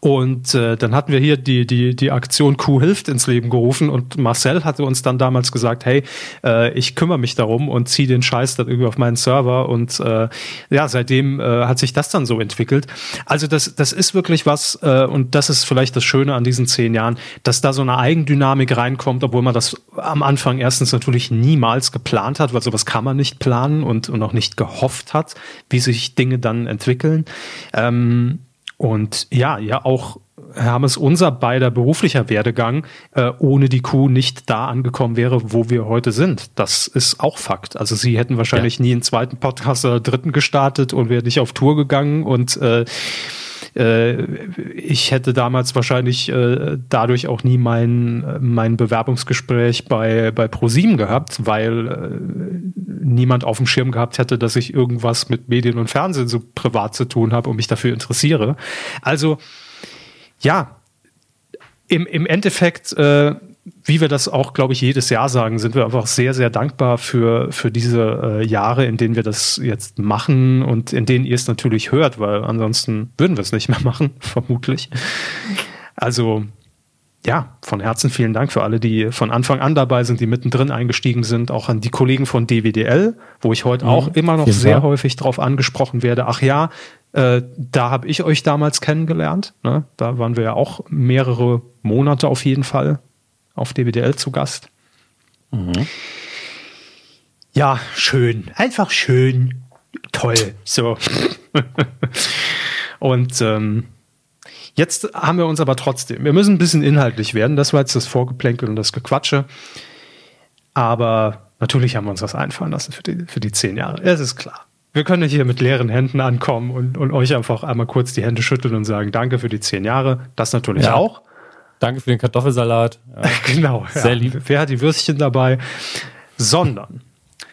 Und äh, dann hatten wir hier die, die, die Aktion Q hilft ins Leben gerufen und Marcel hatte uns dann damals gesagt, hey, äh, ich kümmere mich darum und ziehe den Scheiß dann irgendwie auf meinen Server und äh, ja, seitdem äh, hat sich das dann so entwickelt. Also das, das ist wirklich was äh, und das ist vielleicht das Schöne an diesen zehn Jahren, dass da so eine Eigendynamik reinkommt, obwohl man das am Anfang erstens natürlich niemals geplant hat, weil sowas kann man nicht planen und, und auch nicht gehofft hat, wie sich Dinge dann entwickeln. Ähm, Und ja, ja auch Hermes, unser beider beruflicher Werdegang äh, ohne die Kuh nicht da angekommen wäre, wo wir heute sind. Das ist auch Fakt. Also sie hätten wahrscheinlich ja. nie einen zweiten Podcast oder dritten gestartet und wäre nicht auf Tour gegangen und äh, äh, ich hätte damals wahrscheinlich äh, dadurch auch nie mein, mein Bewerbungsgespräch bei, bei ProSieben gehabt, weil äh, niemand auf dem Schirm gehabt hätte, dass ich irgendwas mit Medien und Fernsehen so privat zu tun habe und mich dafür interessiere. Also ja, im, im Endeffekt, äh, wie wir das auch, glaube ich, jedes Jahr sagen, sind wir einfach sehr, sehr dankbar für, für diese äh, Jahre, in denen wir das jetzt machen und in denen ihr es natürlich hört, weil ansonsten würden wir es nicht mehr machen, vermutlich. Also ja, von Herzen vielen Dank für alle, die von Anfang an dabei sind, die mittendrin eingestiegen sind, auch an die Kollegen von D W D L, wo ich heute mhm, auch immer noch sehr häufig drauf angesprochen werde, ach ja, Äh, da habe ich euch damals kennengelernt. Ne? Da waren wir ja auch mehrere Monate auf jeden Fall auf D W D L zu Gast. Mhm. Ja, schön. Einfach schön. Toll. So. Und ähm, jetzt haben wir uns aber trotzdem, wir müssen ein bisschen inhaltlich werden. Das war jetzt das Vorgeplänkel und das Gequatsche. Aber natürlich haben wir uns das einfallen lassen für die, für die zehn Jahre. Es ist klar. Wir können nicht hier mit leeren Händen ankommen und, und euch einfach einmal kurz die Hände schütteln und sagen, danke für die zehn Jahre. Das natürlich ja. auch. Danke für den Kartoffelsalat. Ja. Genau. Sehr ja. lieb. Wer hat die Würstchen dabei? Sondern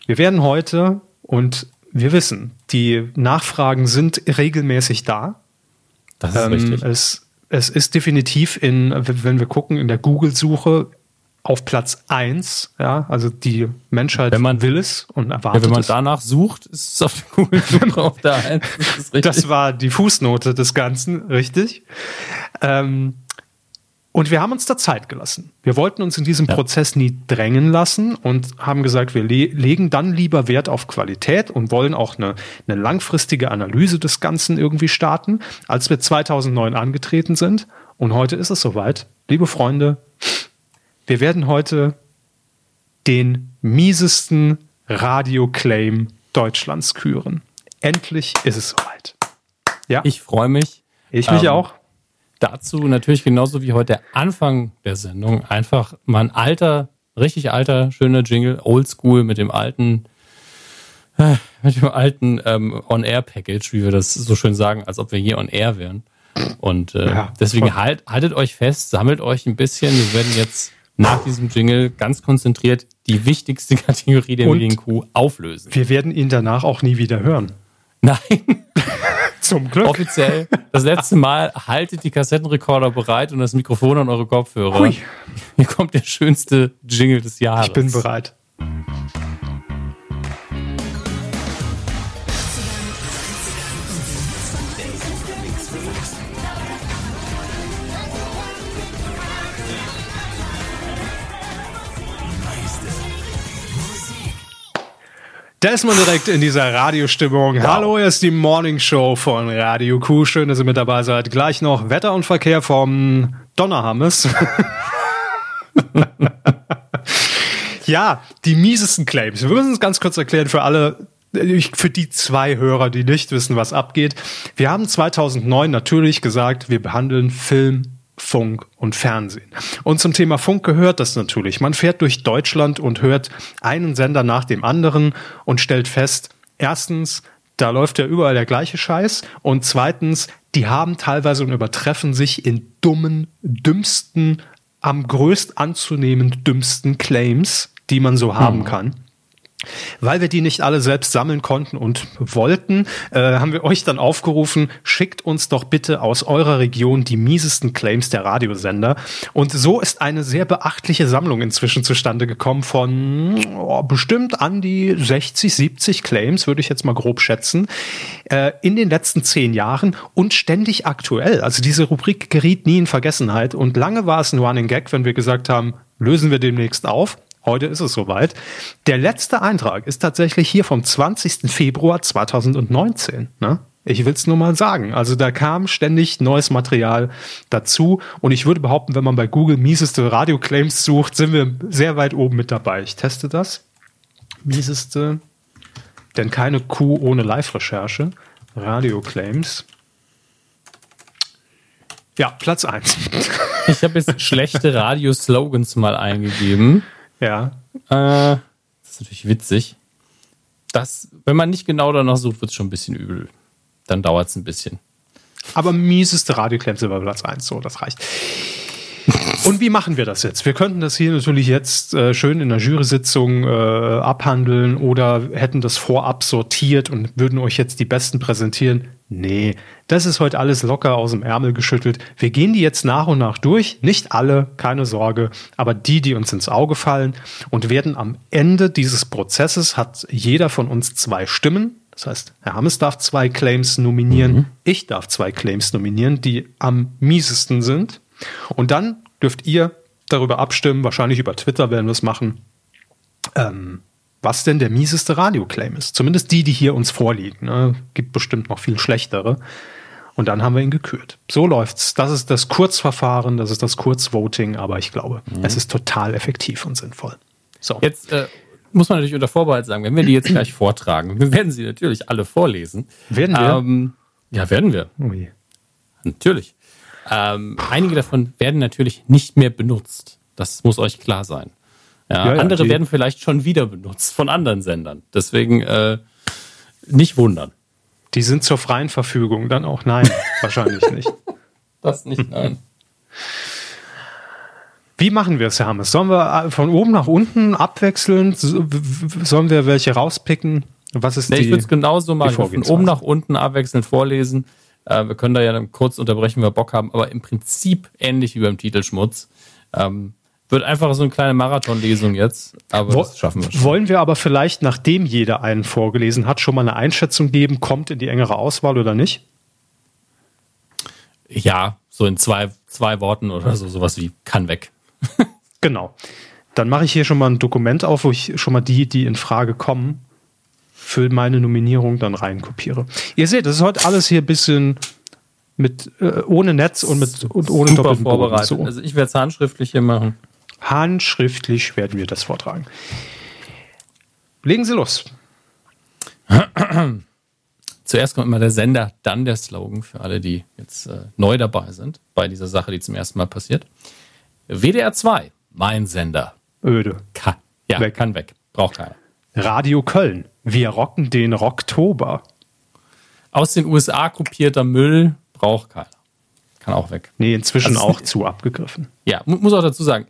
wir werden heute, und wir wissen, die Nachfragen sind regelmäßig da. Das ist ähm, richtig. Es, es ist definitiv in, wenn wir gucken, in der Google-Suche auf Platz eins, ja, also die Menschheit wenn man, will es und erwartet ja, wenn man es. Danach sucht, ist es auf der Google-Suche auf der eins. Das, das war die Fußnote des Ganzen, richtig. Ähm, und wir haben uns da Zeit gelassen. Wir wollten uns in diesem ja. Prozess nie drängen lassen und haben gesagt, wir le- legen dann lieber Wert auf Qualität und wollen auch eine, eine langfristige Analyse des Ganzen irgendwie starten, als wir zweitausendneun angetreten sind. Und heute ist es soweit. Liebe Freunde, wir werden heute den miesesten Radio-Claim Deutschlands küren. Endlich ist es soweit. Ja? Ich freue mich. Ich mich ähm, auch. Dazu natürlich genauso wie heute der Anfang der Sendung einfach mal ein alter, richtig alter, schöner Jingle, oldschool mit dem alten, mit dem alten ähm, On-Air-Package, wie wir das so schön sagen, als ob wir hier On-Air wären. Und äh, ja, deswegen halt, haltet euch fest, sammelt euch ein bisschen. Wir werden jetzt nach diesem Jingle ganz konzentriert die wichtigste Kategorie der Medienkuh auflösen. Wir werden ihn danach auch nie wieder hören. Nein. Zum Glück. Offiziell. Das letzte Mal, haltet die Kassettenrekorder bereit und das Mikrofon an eure Kopfhörer. Hui. Hier kommt der schönste Jingle des Jahres. Ich bin bereit. Da ist man direkt in dieser Radiostimmung. Wow. Hallo, hier ist die Morning Show von Radio Q. Schön, dass ihr mit dabei seid. Gleich noch Wetter und Verkehr vom Donnerhammes. Ja, die miesesten Claims. Wir müssen es ganz kurz erklären für alle, für die zwei Hörer, die nicht wissen, was abgeht. Wir haben zweitausendneun natürlich gesagt, wir behandeln Film, Funk und Fernsehen. Und zum Thema Funk gehört das natürlich. Man fährt durch Deutschland und hört einen Sender nach dem anderen und stellt fest, erstens, da läuft ja überall der gleiche Scheiß und zweitens, die haben teilweise und übertreffen sich in dummen, dümmsten, am größt anzunehmen dümmsten Claims, die man so haben hm. kann. Weil wir die nicht alle selbst sammeln konnten und wollten, äh, haben wir euch dann aufgerufen, schickt uns doch bitte aus eurer Region die miesesten Claims der Radiosender. Und so ist eine sehr beachtliche Sammlung inzwischen zustande gekommen von oh, bestimmt an die sechzig, siebzig Claims, würde ich jetzt mal grob schätzen, äh, in den letzten zehn Jahren und ständig aktuell. Also diese Rubrik geriet nie in Vergessenheit und lange war es ein Running Gag, wenn wir gesagt haben, lösen wir demnächst auf. Heute ist es soweit. Der letzte Eintrag ist tatsächlich hier vom zwanzigsten Februar zweitausendneunzehn. Ne? Ich will es nur mal sagen. Also da kam ständig neues Material dazu. Und ich würde behaupten, wenn man bei Google mieseste Radio-Claims sucht, sind wir sehr weit oben mit dabei. Ich teste das. Mieseste, denn keine Kuh ohne Live-Recherche. Radio-Claims. Ja, Platz eins. Ich habe jetzt schlechte Radio-Slogans mal eingegeben. Ja. Äh, das ist natürlich witzig. Das, wenn man nicht genau danach sucht, wird es schon ein bisschen übel. Dann dauert es ein bisschen. Aber mieseste Radioklemmse war Platz eins. So, das reicht. Und wie machen wir das jetzt? Wir könnten das hier natürlich jetzt äh, schön in einer Jury-Sitzung äh, abhandeln oder hätten das vorab sortiert und würden euch jetzt die Besten präsentieren. Nee, das ist heute alles locker aus dem Ärmel geschüttelt. Wir gehen die jetzt nach und nach durch. Nicht alle, keine Sorge, aber die, die uns ins Auge fallen und werden am Ende dieses Prozesses, hat jeder von uns zwei Stimmen. Das heißt, Herr Hammes darf zwei Claims nominieren, mhm. ich darf zwei Claims nominieren, die am miesesten sind. Und dann dürft ihr darüber abstimmen, wahrscheinlich über Twitter werden wir es machen, ähm, was denn der mieseste Radioclaim ist. Zumindest die, die hier uns vorliegen. Ne? Gibt bestimmt noch viel schlechtere. Und dann haben wir ihn gekürt. So läuft's. Das ist das Kurzverfahren, das ist das Kurzvoting, aber ich glaube, mhm. es ist total effektiv und sinnvoll. So. Jetzt äh, muss man natürlich unter Vorbehalt sagen, wenn wir die jetzt gleich vortragen, wir werden sie natürlich alle vorlesen. Werden wir? Ähm, ja, werden wir. Ui. Natürlich. Ähm, einige davon werden natürlich nicht mehr benutzt. Das muss euch klar sein. Ja, ja, ja, andere werden vielleicht schon wieder benutzt von anderen Sendern. Deswegen äh, nicht wundern. Die sind zur freien Verfügung, dann auch nein. Wahrscheinlich nicht. Das nicht, nein. Wie machen wir es, Herr Hammes? Sollen wir von oben nach unten abwechseln? Sollen wir welche rauspicken? Was ist nee, die, ich würde es genauso machen. Von oben nach unten abwechselnd vorlesen. Äh, wir können da ja dann kurz unterbrechen, wenn wir Bock haben. Aber im Prinzip ähnlich wie beim Titelschmutz. Ähm, Wird einfach so eine kleine Marathonlesung jetzt, aber Wo- das schaffen wir schon. Wollen wir aber vielleicht, nachdem jeder einen vorgelesen hat, schon mal eine Einschätzung geben, kommt in die engere Auswahl oder nicht? Ja, so in zwei, zwei Worten oder so, sowas wie kann weg. Genau. Dann mache ich hier schon mal ein Dokument auf, wo ich schon mal die, die in Frage kommen, für meine Nominierung dann reinkopiere. Ihr seht, das ist heute alles hier ein bisschen... Mit, äh, ohne Netz und, mit, und ohne Super doppelten vorbereitet. Boden. So. Also ich werde es handschriftlich hier machen. Handschriftlich werden wir das vortragen. Legen Sie los. Zuerst kommt immer der Sender, dann der Slogan für alle, die jetzt äh, neu dabei sind bei dieser Sache, die zum ersten Mal passiert. W D R zwei, mein Sender. Öde. Kann, ja, weg. kann weg. Braucht keiner. Radio Köln, wir rocken den Rocktober. Aus den U S A kopierter Müll braucht keiner. Kann auch weg. Nee, inzwischen auch zu abgegriffen. Ja, muss auch dazu sagen,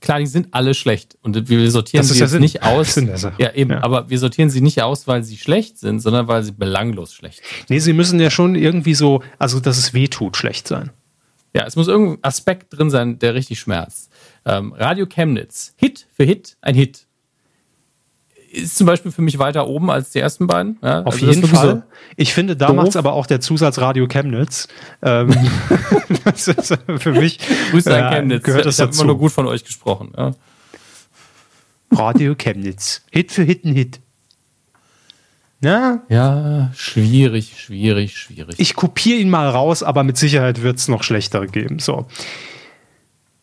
klar, die sind alle schlecht. Und wir sortieren sie jetzt nicht aus. Ja, eben. Ja. Aber wir sortieren sie nicht aus, weil sie schlecht sind, sondern weil sie belanglos schlecht sind. Nee, sie müssen ja schon irgendwie so, also dass es wehtut, schlecht sein. Ja, es muss irgendein Aspekt drin sein, der richtig schmerzt. Ähm, Radio Chemnitz. Hit für Hit ein Hit. Ist zum Beispiel für mich weiter oben als die ersten beiden. Ja, Auf also jeden Fall. So ich finde, da macht es aber auch der Zusatz Radio Chemnitz. Ähm, das ist für mich. Grüße an Chemnitz. Äh, ich habe immer nur gut von euch gesprochen. Ja. Radio Chemnitz. Hit für Hit ein Hit. Na? Ja, schwierig, schwierig, schwierig. Ich kopiere ihn mal raus, aber mit Sicherheit wird es noch schlechtere geben. So.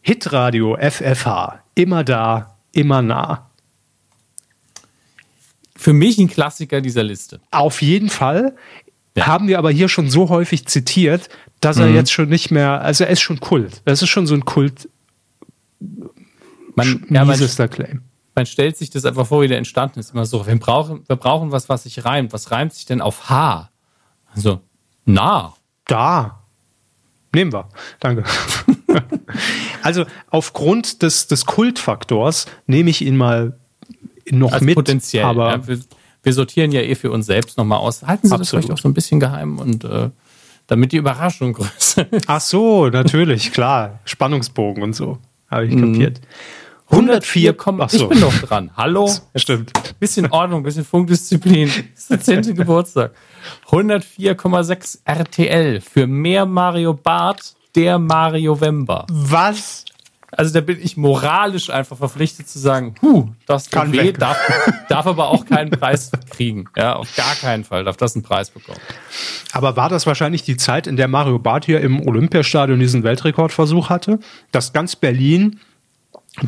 Hitradio F F H. Immer da, immer nah. Für mich ein Klassiker dieser Liste. Auf jeden Fall. Ja. Haben wir aber hier schon so häufig zitiert, dass mhm. er jetzt schon nicht mehr, also er ist schon Kult. Das ist schon so ein Kult. Man, ja, man, Claim. Man stellt sich das einfach vor, wie der entstanden ist. Immer so, wir brauchen, wir brauchen was, was sich reimt. Was reimt sich denn auf H? Also, na. Da. Nehmen wir. Danke. Also, aufgrund des, des Kultfaktors nehme ich ihn mal noch als mit, potenziell. Aber ja, wir, wir sortieren ja eh für uns selbst nochmal aus. Halten Sie absolut. Das vielleicht auch so ein bisschen geheim und äh, damit die Überraschung größer ist. Ach so, natürlich, klar. Spannungsbogen und so. Habe ich mm. kapiert. hundertvier, ach so. Ich bin noch dran. Hallo? Stimmt. Bisschen Ordnung, bisschen Funkdisziplin. Das ist der zehnte Geburtstag. hundertvier Komma sechs R T L für mehr Mario Barth, der Mario Wember. Was? Also da bin ich moralisch einfach verpflichtet zu sagen, huh, das kann weh, darf, darf aber auch keinen Preis kriegen. Ja, auf gar keinen Fall darf das einen Preis bekommen. Aber war das wahrscheinlich die Zeit, in der Mario Barth hier im Olympiastadion diesen Weltrekordversuch hatte? Dass ganz Berlin,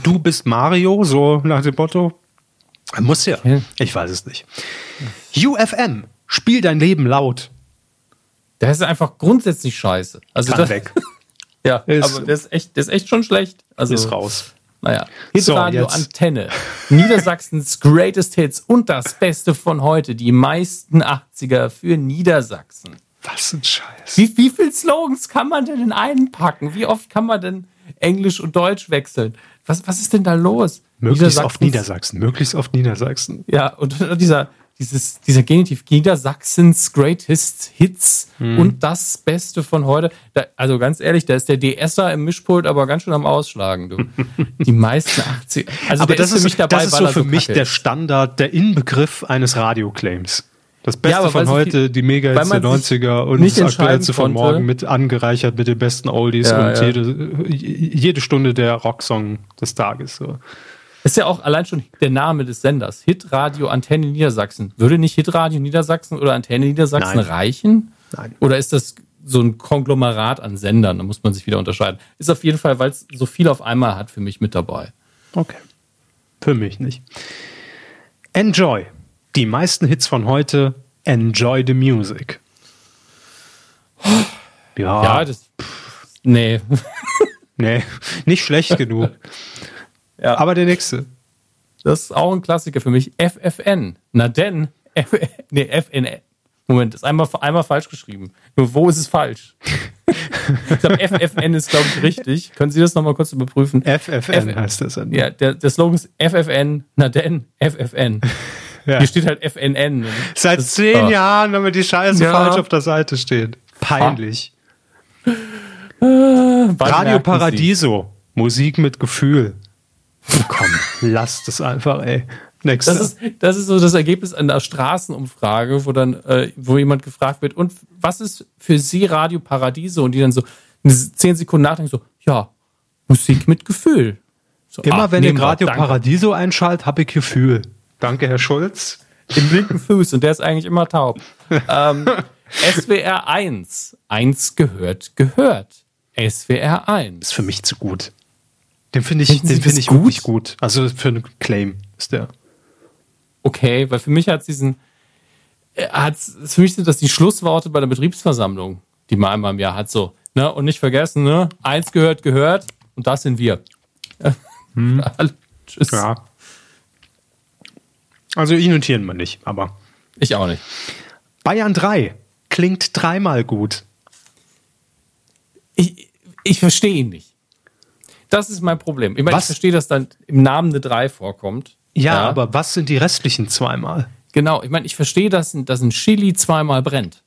du bist Mario, so nach dem Motto, muss ja, ich weiß es nicht. U F M, spiel dein Leben laut. Das ist einfach grundsätzlich scheiße. Also kann das, weg. Ja, ist, aber das ist, echt, das ist echt schon schlecht. Also, ist raus. Naja. Hitradio so, Antenne. Niedersachsens Greatest Hits und das Beste von heute. Die meisten achtziger für Niedersachsen. Was ein Scheiß. Wie, wie viele Slogans kann man denn in einen packen? Wie oft kann man denn Englisch und Deutsch wechseln? Was, was ist denn da los? Möglichst oft Niedersachsen. Möglichst oft Niedersachsen. Ja, und dieser, dieses, dieser Genitiv Niedersachsens Greatest Hits hm. und das Beste von heute. Da, also ganz ehrlich, da ist der DSer im Mischpult aber ganz schön am Ausschlagen. Du. Die meisten achtzig... Also aber das ist, ist dabei, das ist so für so mich der Standard, der Inbegriff eines Radioclaims. Das Beste ja, von heute, viel, die Mega-Hits der neunziger und das Aktuellste von morgen mit angereichert mit den besten Oldies ja, und ja. Jede, jede Stunde der Rocksong des Tages. So. Ist ja auch allein schon der Name des Senders. Hitradio Antenne Niedersachsen. Würde nicht Hitradio Niedersachsen oder Antenne Niedersachsen Nein. reichen? Nein. Oder ist das so ein Konglomerat an Sendern? Da muss man sich wieder unterscheiden. Ist auf jeden Fall, weil es so viel auf einmal hat, für mich mit dabei. Okay. Für mich nicht. Enjoy. Die meisten Hits von heute. Enjoy the music. Ja, ja das... Pff, nee. Nee, nicht schlecht genug. Ja. Aber der nächste. Das ist auch ein Klassiker für mich. F F N. Na denn. F nee, F N N. Moment, ist einmal, einmal falsch geschrieben. Nur wo ist es falsch? Ich glaube, F F N ist, glaube ich, richtig. Können Sie das nochmal kurz überprüfen? F F N F- heißt das. Dann. Ja, der, der Slogan ist F F N. Na denn, F F N. Ja. Hier steht halt F N N. Seit das, zehn oh. Jahren, wenn wir die Scheiße ja. falsch auf der Seite stehen. Peinlich. Ah. Äh, Radio Paradiso. Sie? Musik mit Gefühl. Komm, lasst es einfach, ey. Nächste. Das ist, das ist so das Ergebnis einer Straßenumfrage, wo dann, äh, wo jemand gefragt wird, und was ist für Sie Radio Paradiso? Und die dann so zehn Sekunden nachdenken, so, ja, Musik mit Gefühl. So, Immer ah, wenn ihr Radio danke. Paradiso einschaltet, habe ich Gefühl. Danke, Herr Schulz. Im linken Fuß, und der ist eigentlich immer taub. ähm, S W R eins. Eins gehört, gehört. S W R eins. Ist für mich zu gut. Den finde ich, den find ich gut? wirklich gut. Also für einen Claim ist der. Okay, weil für mich hat es diesen, hat's, für mich sind das die Schlussworte bei der Betriebsversammlung, die man einmal im Jahr hat, so. Ne? Und nicht vergessen, ne? Eins gehört, gehört, und das sind wir. Hm. Tschüss. Ja. Also ich notieren wir nicht, aber. Ich auch nicht. Bayern drei klingt dreimal gut. Ich, ich verstehe ihn nicht. Das ist mein Problem. Ich meine, was? Ich verstehe, dass dann im Namen eine drei vorkommt. Ja, ja, aber was sind die restlichen zweimal? Genau, ich meine, ich verstehe, dass, dass ein Chili zweimal brennt.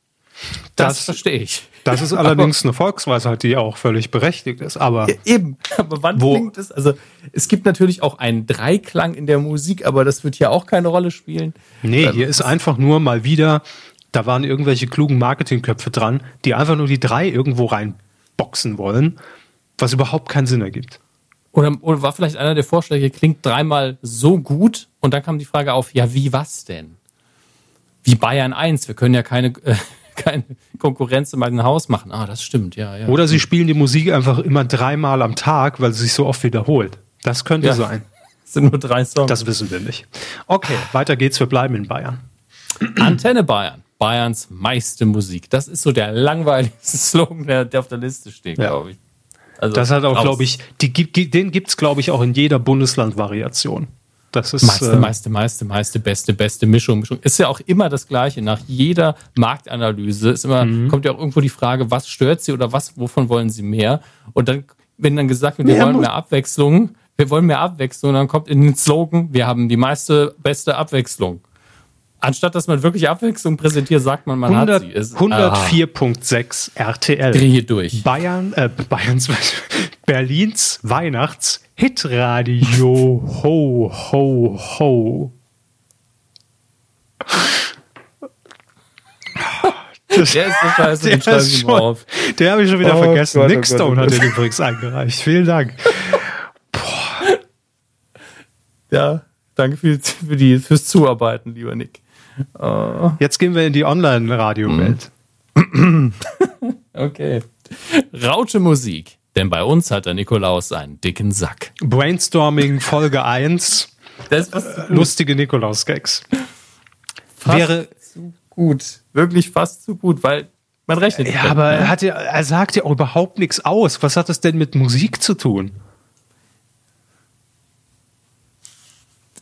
Das, das verstehe ich. Das ist allerdings aber, eine Volksweisheit, die auch völlig berechtigt ist. Aber ja, eben, aber wann wo? Klingt es? Also es gibt natürlich auch einen Dreiklang in der Musik, aber das wird hier auch keine Rolle spielen. Nee, also, hier ist einfach nur mal wieder, da waren irgendwelche klugen Marketingköpfe dran, die einfach nur die drei irgendwo reinboxen wollen. Was überhaupt keinen Sinn ergibt. Oder, oder war vielleicht einer der Vorschläge, klingt dreimal so gut, und dann kam die Frage auf, ja, wie was denn? Wie Bayern eins, wir können ja keine, äh, keine Konkurrenz im eigenen Haus machen. Ah, das stimmt, ja, ja. Oder sie spielen die Musik einfach immer dreimal am Tag, weil sie sich so oft wiederholt. Das könnte ja sein. Das sind nur drei Songs. Das wissen wir nicht. Okay, weiter geht's, wir bleiben in Bayern. Antenne Bayern. Bayerns meiste Musik. Das ist so der langweiligste Slogan, der, der auf der Liste steht, ja. glaube ich. Also das hat auch, glaube ich, die, den gibt es, glaube ich, auch in jeder Bundesland-Variation. Das ist meiste, äh, meiste, meiste, meiste, beste, beste Mischung, Mischung. Ist ja auch immer das Gleiche. Nach jeder Marktanalyse ist immer, mhm. kommt ja auch irgendwo die Frage, was stört Sie oder was, wovon wollen Sie mehr? Und dann, wenn dann gesagt wird, wir ja, wollen mehr Abwechslung, wir wollen mehr Abwechslung, dann kommt in den Slogan, wir haben die meiste, beste Abwechslung. Anstatt dass man wirklich Abwechslung präsentiert, sagt man, man hundert, hat sie. Es, hundertvier Komma sechs R T L. Dreh hier durch. Bayern, äh, Bayerns, Berlins Weihnachts-Hitradio. Ho, ho, ho. Das, der ist so scheiße, den schreibe ich mal auf. Der habe ich schon wieder oh vergessen. Gott, Nick oh Stone Gott. Hat den übrigens eingereicht. Vielen Dank. Boah. Ja, danke für, für die, fürs Zuarbeiten, lieber Nick. Uh. Jetzt gehen wir in die Online-Radio-Welt. Okay. Raute Musik, denn bei uns hat der Nikolaus einen dicken Sack. Brainstorming Folge eins. Das was äh, lustige Nikolaus-Gags. Fast wäre zu gut. Wirklich fast zu gut, weil man rechnet nicht. Ja, damit, aber ne? hat ja, er sagt ja auch überhaupt nichts aus. Was hat das denn mit Musik zu tun?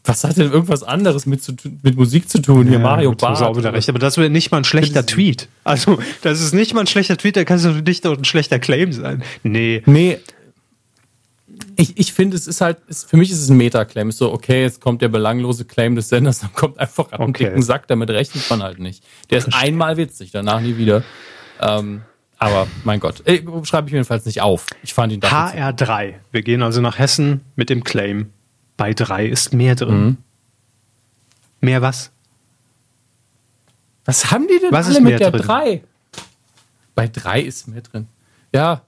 Was hat denn irgendwas anderes mit, zu, mit Musik zu tun? Hier ja, Mario Barth. Aber das wäre nicht mal ein schlechter Tweet. Also, das ist nicht mal ein schlechter Tweet, da kann es doch nicht ein schlechter Claim sein. Nee. Nee. Ich, ich finde, es ist halt, es, für mich ist es ein Meta-Claim. So, okay, jetzt kommt der belanglose Claim des Senders, dann kommt einfach ab okay. einen dicken Sack, damit rechnet man halt nicht. Der ist einmal witzig, danach nie wieder. Ähm, aber, mein Gott. Äh, schreibe ich jedenfalls nicht auf. Ich fand ihn da. H R drei. Wir gehen also nach Hessen mit dem Claim. Bei drei ist mehr drin. Mhm. Mehr was? Was haben die denn was alle mit der drin? drei? Bei drei ist mehr drin. Ja.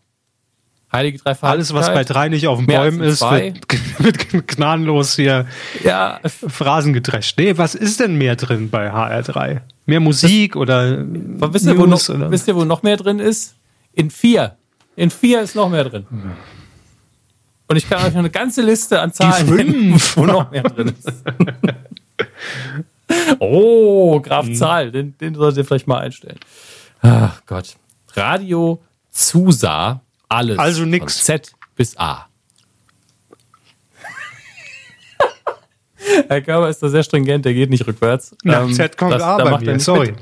Heilige Dreifaltigkeit. Alles, was bei drei nicht auf den Bäumen ist, wird, wird gnadenlos hier ja. Phrasen gedrescht. Nee, was ist denn mehr drin bei H R drei? Mehr Musik das, oder wisst ihr, News, wo noch, oder? Wisst ihr, wo noch mehr drin ist? In vier. In vier ist noch mehr drin. Hm. Und ich kann euch noch eine ganze Liste an Zahlen nennen, wo noch mehr drin ist. Oh, Graf hm. Zahl. Den, den solltet ihr vielleicht mal einstellen. Ach Gott. Radio Zusa. Alles. Also nix. Von Z bis A. Herr Körber ist da sehr stringent, der geht nicht rückwärts. Nach ähm, Z kommt das, A da bei mir. Sorry.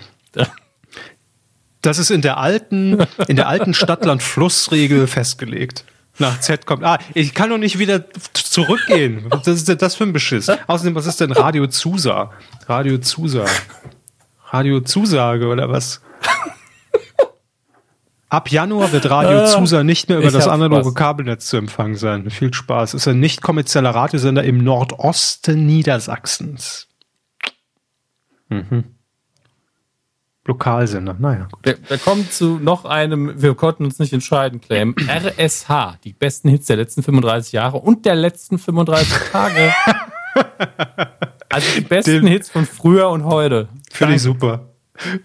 Das ist in der alten, in der alten Stadtland-Flussregel festgelegt. Nach Z kommt A. Ich kann doch nicht wieder zurückgehen. Was ist denn das für ein Beschiss? Außerdem, was ist denn Radio Zusa? Radio Zusa. Radio Zusage oder was? Ab Januar wird Radio Zusa nicht mehr über ich das analoge Kabelnetz zu empfangen sein. Viel Spaß. Ist ein nicht kommerzieller Radiosender im Nordosten Niedersachsens. Mhm. Lokalsender, naja. Gut. Wir, wir kommen zu noch einem, wir konnten uns nicht entscheiden, Claim. R S H, die besten Hits der letzten fünfunddreißig Jahre und der letzten fünfunddreißig Tage. Also die besten Den, Hits von früher und heute. Finde ich super.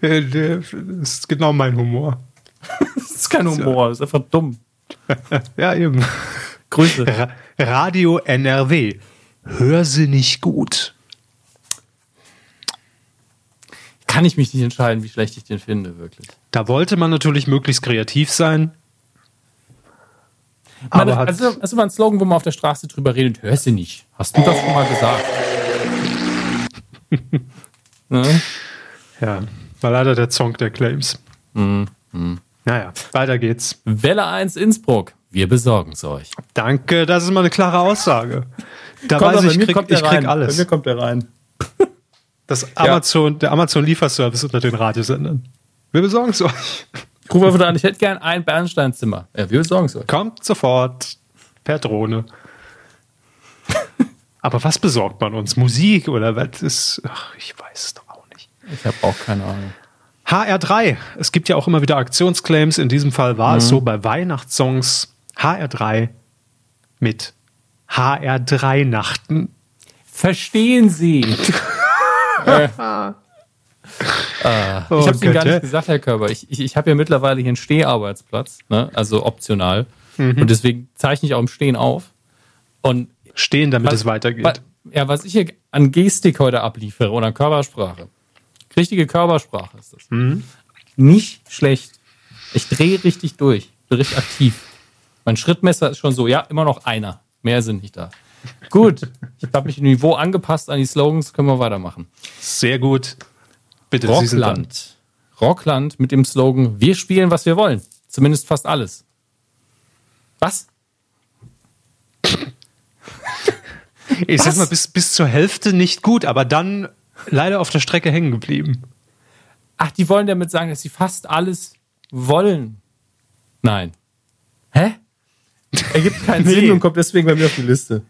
Das ist genau mein Humor. Das ist kein Humor, das ist einfach dumm. Ja, eben. Grüße. Ra- Radio N R W. Hör sie nicht gut. Kann ich mich nicht entscheiden, wie schlecht ich den finde, wirklich. Da wollte man natürlich möglichst kreativ sein. Aber man, das, also, das ist mal ein Slogan, wo man auf der Straße drüber redet, hör sie nicht. Hast du das schon mal gesagt? Ne? Ja, war leider der Song der Claims. Mhm. Hm. Naja, weiter geht's. Welle eins Innsbruck, wir besorgen's euch. Danke, das ist mal eine klare Aussage. Da kommt weiß ich, ich, krieg, ich krieg alles. Bei mir kommt der rein. Das Amazon, ja. Der Amazon-Lieferservice unter den Radiosendern. Wir besorgen's euch. Ruf einfach da an, ich hätte gern ein Bernsteinzimmer. Ja, wir besorgen's euch. Kommt sofort, per Drohne. Aber was besorgt man uns? Musik oder was ist... Ach, ich weiß es doch auch nicht. Ich habe auch keine Ahnung. H R drei. Es gibt ja auch immer wieder Aktionsclaims. In diesem Fall war mhm. es so bei Weihnachtssongs. H R drei mit H R drei Nachten. Verstehen Sie? äh. Ah. Oh, ich habe es Ihnen gar nicht gesagt, Herr Körber. Ich, ich, ich habe ja mittlerweile hier einen Steharbeitsplatz, ne? Also optional. Mhm. Und deswegen zeichne ich auch im Stehen auf. Und Stehen, damit was, es weitergeht. Was, ja, was ich hier an Gestik heute abliefere und an Körpersprache. Richtige Körpersprache ist das. Mhm. Nicht schlecht. Ich drehe richtig durch. Bin richtig aktiv. Mein Schrittmesser ist schon so, ja, immer noch einer. Mehr sind nicht da. Gut. Ich habe mich im Niveau angepasst an die Slogans. Können wir weitermachen. Sehr gut. Bitte, Rockland. Sie sind dran. Rockland mit dem Slogan, wir spielen, was wir wollen. Zumindest fast alles. Was? Ich was? Sag mal, bis, bis zur Hälfte nicht gut, aber dann... Leider auf der Strecke hängen geblieben. Ach, die wollen damit sagen, dass sie fast alles wollen. Nein. Hä? Ergibt keinen nee. Sinn und kommt deswegen bei mir auf die Liste.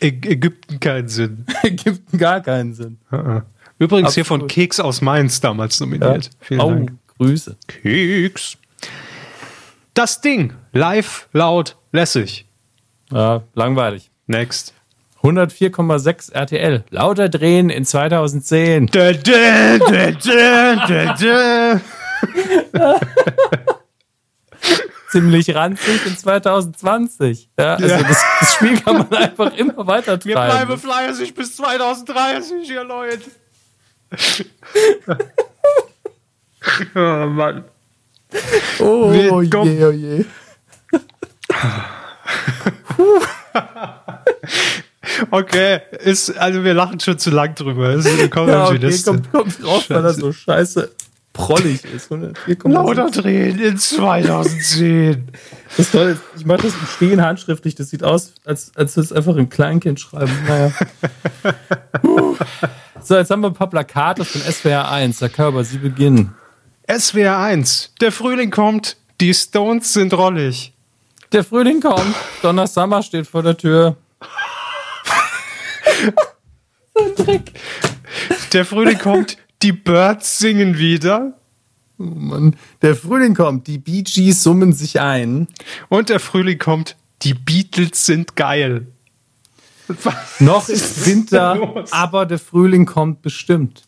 Ägypten keinen Sinn. Ägypten gar keinen Sinn. Uh-uh. Übrigens Absolut. Hier von Keks aus Mainz damals nominiert. Ja. Vielen oh, Dank. Grüße. Keks. Das Ding. Live, laut, lässig. Ja, langweilig. Next. hundertvier Komma sechs R T L. Lauter drehen in zweitausendzehn. Dö, dö, dö, dö, dö. Ziemlich ranzig in zweitausendzwanzig. Ja, also ja. Das, das Spiel kann man einfach immer weiter treiben. Wir bleiben fleißig bis zweitausenddreißig, ihr Leute. Oh Mann. Oh, oh je, oh je. Okay, ist, also wir lachen schon zu lang drüber. Also, komm, ja, okay, kommt komm drauf, scheiße. Weil das so scheiße prollig ist. Lauter drehen in zweitausendzehn. Das ist toll. Ich mache das im Stehen handschriftlich. Das sieht aus, als als würde es einfach im Kleinkind schreiben. Naja. So, jetzt haben wir ein paar Plakate von S W R eins. Herr Körber, Sie beginnen. S W R eins. Der Frühling kommt. Die Stones sind rollig. Der Frühling kommt. Donner Summer steht vor der Tür. So ein Dreck. Der Frühling kommt, die Birds singen wieder. Mann. Der Frühling kommt, die Bee Gees summen sich ein. Und der Frühling kommt, die Beatles sind geil. Was? Noch ist Winter, aber der Frühling kommt bestimmt.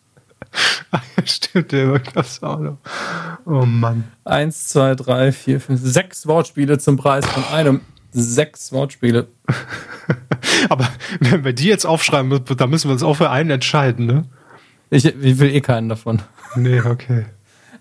Stimmt, der wirkt das auch noch. Oh Mann. Eins, zwei, drei, vier, fünf, sechs Wortspiele zum Preis von einem. Sechs Wortspiele. Aber wenn wir die jetzt aufschreiben, da müssen wir uns auch für einen entscheiden, ne? Ich, ich will eh keinen davon. Nee, okay.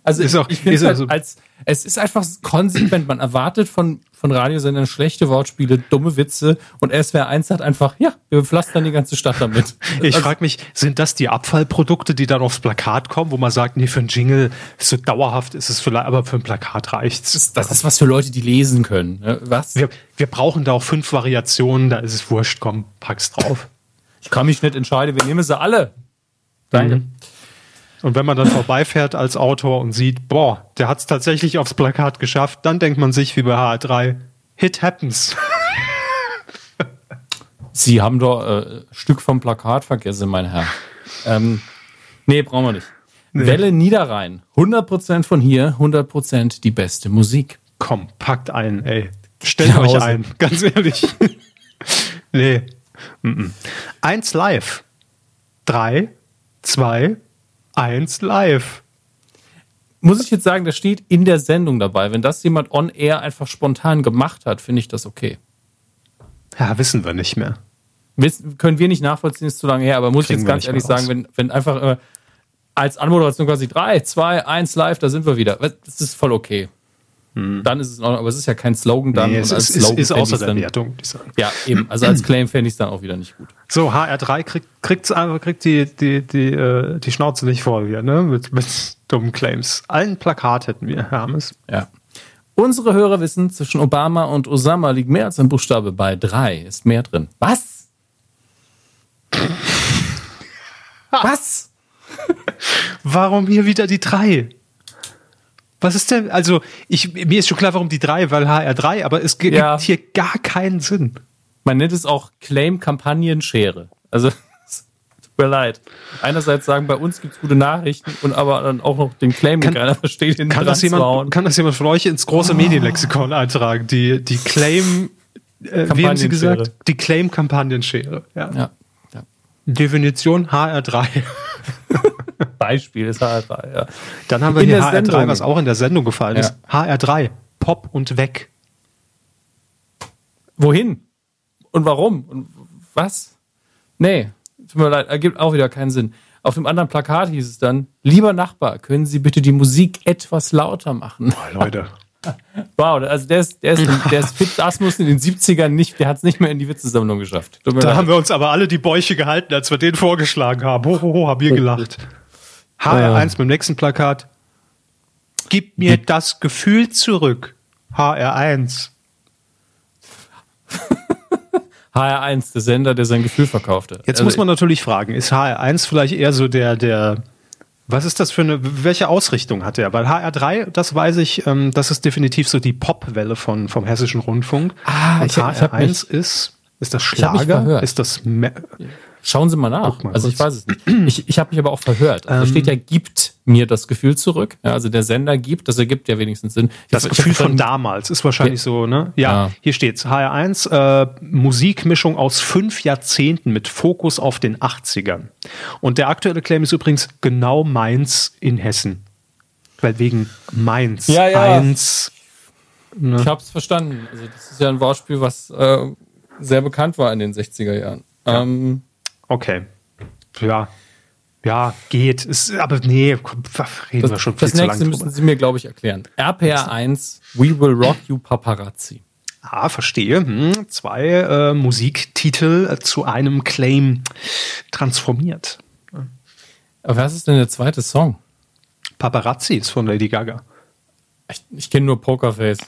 Also ist ich, auch, ich finde es halt also als, es ist einfach konsequent. Man erwartet von, von Radiosendern schlechte Wortspiele, dumme Witze und S W R eins hat einfach, ja, wir pflastern die ganze Stadt damit. Ich also, frage mich, sind das die Abfallprodukte, die dann aufs Plakat kommen, wo man sagt, nee, für einen Jingle so dauerhaft ist es vielleicht, aber für ein Plakat reicht's. Das, das ist was für Leute, die lesen können. Was? Wir, wir brauchen da auch fünf Variationen, da ist es wurscht, komm, pack's drauf. Ich kann mich nicht entscheiden, wir nehmen sie alle. Danke. Mhm. Und wenn man dann vorbeifährt als Autor und sieht, boah, der hat es tatsächlich aufs Plakat geschafft, dann denkt man sich wie bei H R drei, Hit happens. Sie haben doch äh, Stück vom Plakat vergessen, mein Herr. Ähm, nee, brauchen wir nicht. Nee. Welle Niederrhein, hundert Prozent von hier, hundert Prozent die beste Musik. Komm, packt ein, ey. Stellt ja, euch ein, ganz ehrlich. Nee. Mm-mm. Eins live. Drei, zwei, Eins live. Muss ich jetzt sagen, das steht in der Sendung dabei. Wenn das jemand on air einfach spontan gemacht hat, finde ich das okay. Ja, wissen wir nicht mehr. Wissen, können wir nicht nachvollziehen, ist zu lange her, aber muss Kriegen ich jetzt ganz ehrlich sagen, wenn, wenn einfach äh, als Anmoderation quasi drei, zwei, eins live, da sind wir wieder. Das ist voll okay. Hm. Dann ist es in Ordnung, aber es ist ja kein Slogan dann. Nee, es und als ist, Slogan ist, ist außer der Wertung. Ja, eben. Also als Claim fände ich es dann auch wieder nicht gut. So, H R drei kriegt, kriegt's einfach, kriegt die, die, die, äh, die Schnauze nicht voll wieder, ne? Mit, mit dummen Claims. Allen Plakat hätten wir, Hermes. Ja. Unsere Hörer wissen, zwischen Obama und Osama liegt mehr als ein Buchstabe. Bei drei ist mehr drin. Was? Was? Warum hier wieder die drei? Was ist denn, also ich, mir ist schon klar, warum die drei, weil H R drei, aber es gibt ja hier gar keinen Sinn. Man nennt es auch Claim-Kampagnen-Schere. Also, tut mir leid. Einerseits sagen, bei uns gibt es gute Nachrichten und aber dann auch noch den Claim, den keiner versteht, den kann das, jemand, kann das jemand von euch ins große oh. Medienlexikon eintragen? Die, die Claim, äh, wie haben Sie gesagt? Die Claim-Kampagnen-Schere. Ja. Ja. Ja. Definition H R drei. Beispiel ist H R drei, ja. Dann haben wir in hier H R drei, Sendung. Was auch in der Sendung gefallen ja. ist. H R drei, Pop und weg. Wohin? Und warum? Und was? Nee, tut mir leid, ergibt auch wieder keinen Sinn. Auf dem anderen Plakat hieß es dann, lieber Nachbar, können Sie bitte die Musik etwas lauter machen? Oh, Leute. Wow, also der ist, der ist, der ist Fitz Asmus in den siebzigern nicht, der hat es nicht mehr in die Witzesammlung geschafft. Da leid. Haben wir uns aber alle die Bäuche gehalten, als wir den vorgeschlagen haben. Hohoho, ho, ho, haben wir gelacht. H R eins mit dem nächsten Plakat. Gib mir das Gefühl zurück. H R eins. H R eins, der Sender, der sein Gefühl verkaufte. Jetzt also muss man natürlich fragen, ist H R eins vielleicht eher so der, der, was ist das für eine, welche Ausrichtung hat er? Weil H R drei, das weiß ich, ähm, das ist definitiv so die Popwelle von, vom Hessischen Rundfunk. Ah, ich hab, H R eins ich ist, ist das Schlager? Ist das, Me- Schauen Sie mal nach. Mal also kurz. Ich weiß es nicht. Ich, ich habe mich aber auch verhört. Also ähm, steht ja, gibt mir das Gefühl zurück. Ja, also der Sender gibt, das ergibt ja wenigstens Sinn. Ich das hab, Gefühl von damals ist wahrscheinlich ja. so, ne? Ja, ja, hier steht's. H R eins, äh, Musikmischung aus fünf Jahrzehnten mit Fokus auf den achtzigern. Und der aktuelle Claim ist übrigens genau Mainz in Hessen. Weil wegen Mainz. Ja, ja. Eins, ne? Ich hab's verstanden. Also das ist ja ein Wortspiel, was äh, sehr bekannt war in den sechziger Jahren. Ja. Ähm, Okay. Ja. Ja, geht. Ist, aber nee, komm, reden das, wir schon viel zu lange drüber. Das nächste müssen Sie mir, glaube ich, erklären. R P R eins, We Will Rock You Paparazzi. Ah, verstehe. Hm, zwei äh, Musiktitel zu einem Claim transformiert. Aber was ist denn der zweite Song? Paparazzi ist von Lady Gaga. Ich, ich kenne nur Pokerface.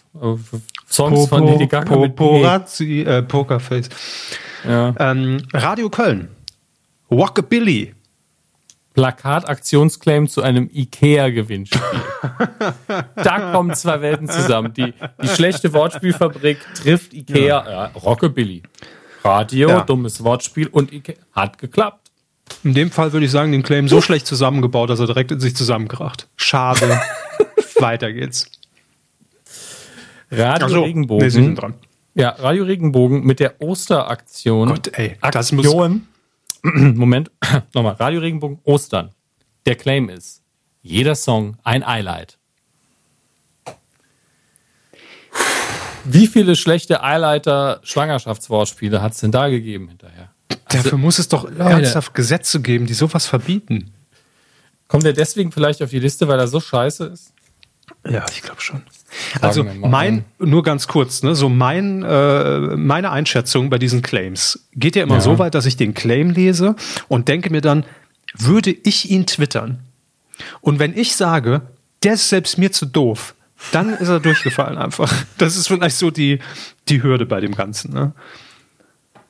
Songs Popo, von Lady Gaga. Paparazzi, äh, Pokerface. Ja. Ähm, Radio Köln. Rockabilly. Plakat-Aktionsclaim zu einem IKEA-Gewinnspiel. Da kommen zwei Welten zusammen. Die, die schlechte Wortspielfabrik trifft IKEA. Ja. Ja, Rockabilly. Radio, ja. Dummes Wortspiel und IKEA. Hat geklappt. In dem Fall würde ich sagen, den Claim so schlecht zusammengebaut, dass er direkt in sich zusammenkracht. Schade. Weiter geht's. Radio so, Regenbogen. Nee, Sie sind dran. Ja, Radio Regenbogen mit der Osteraktion. Gott, ey, das Aktion, muss... Moment, nochmal. Radio Regenbogen, Ostern. Der Claim ist, jeder Song ein Highlight. Wie viele schlechte Highlighter-Schwangerschaftswortspiele hat es denn da gegeben hinterher? Also, dafür muss es doch Leute. ernsthaft Gesetze geben, die sowas verbieten. Kommt der deswegen vielleicht auf die Liste, weil er so scheiße ist? Ja, ich glaube schon. Also mein, nur ganz kurz, ne, so mein, äh, meine Einschätzung bei diesen Claims geht ja immer ja. so weit, dass ich den Claim lese und denke mir dann, würde ich ihn twittern? Und wenn ich sage, der ist selbst mir zu doof, dann ist er durchgefallen einfach. Das ist vielleicht so die, die Hürde bei dem Ganzen. Ne?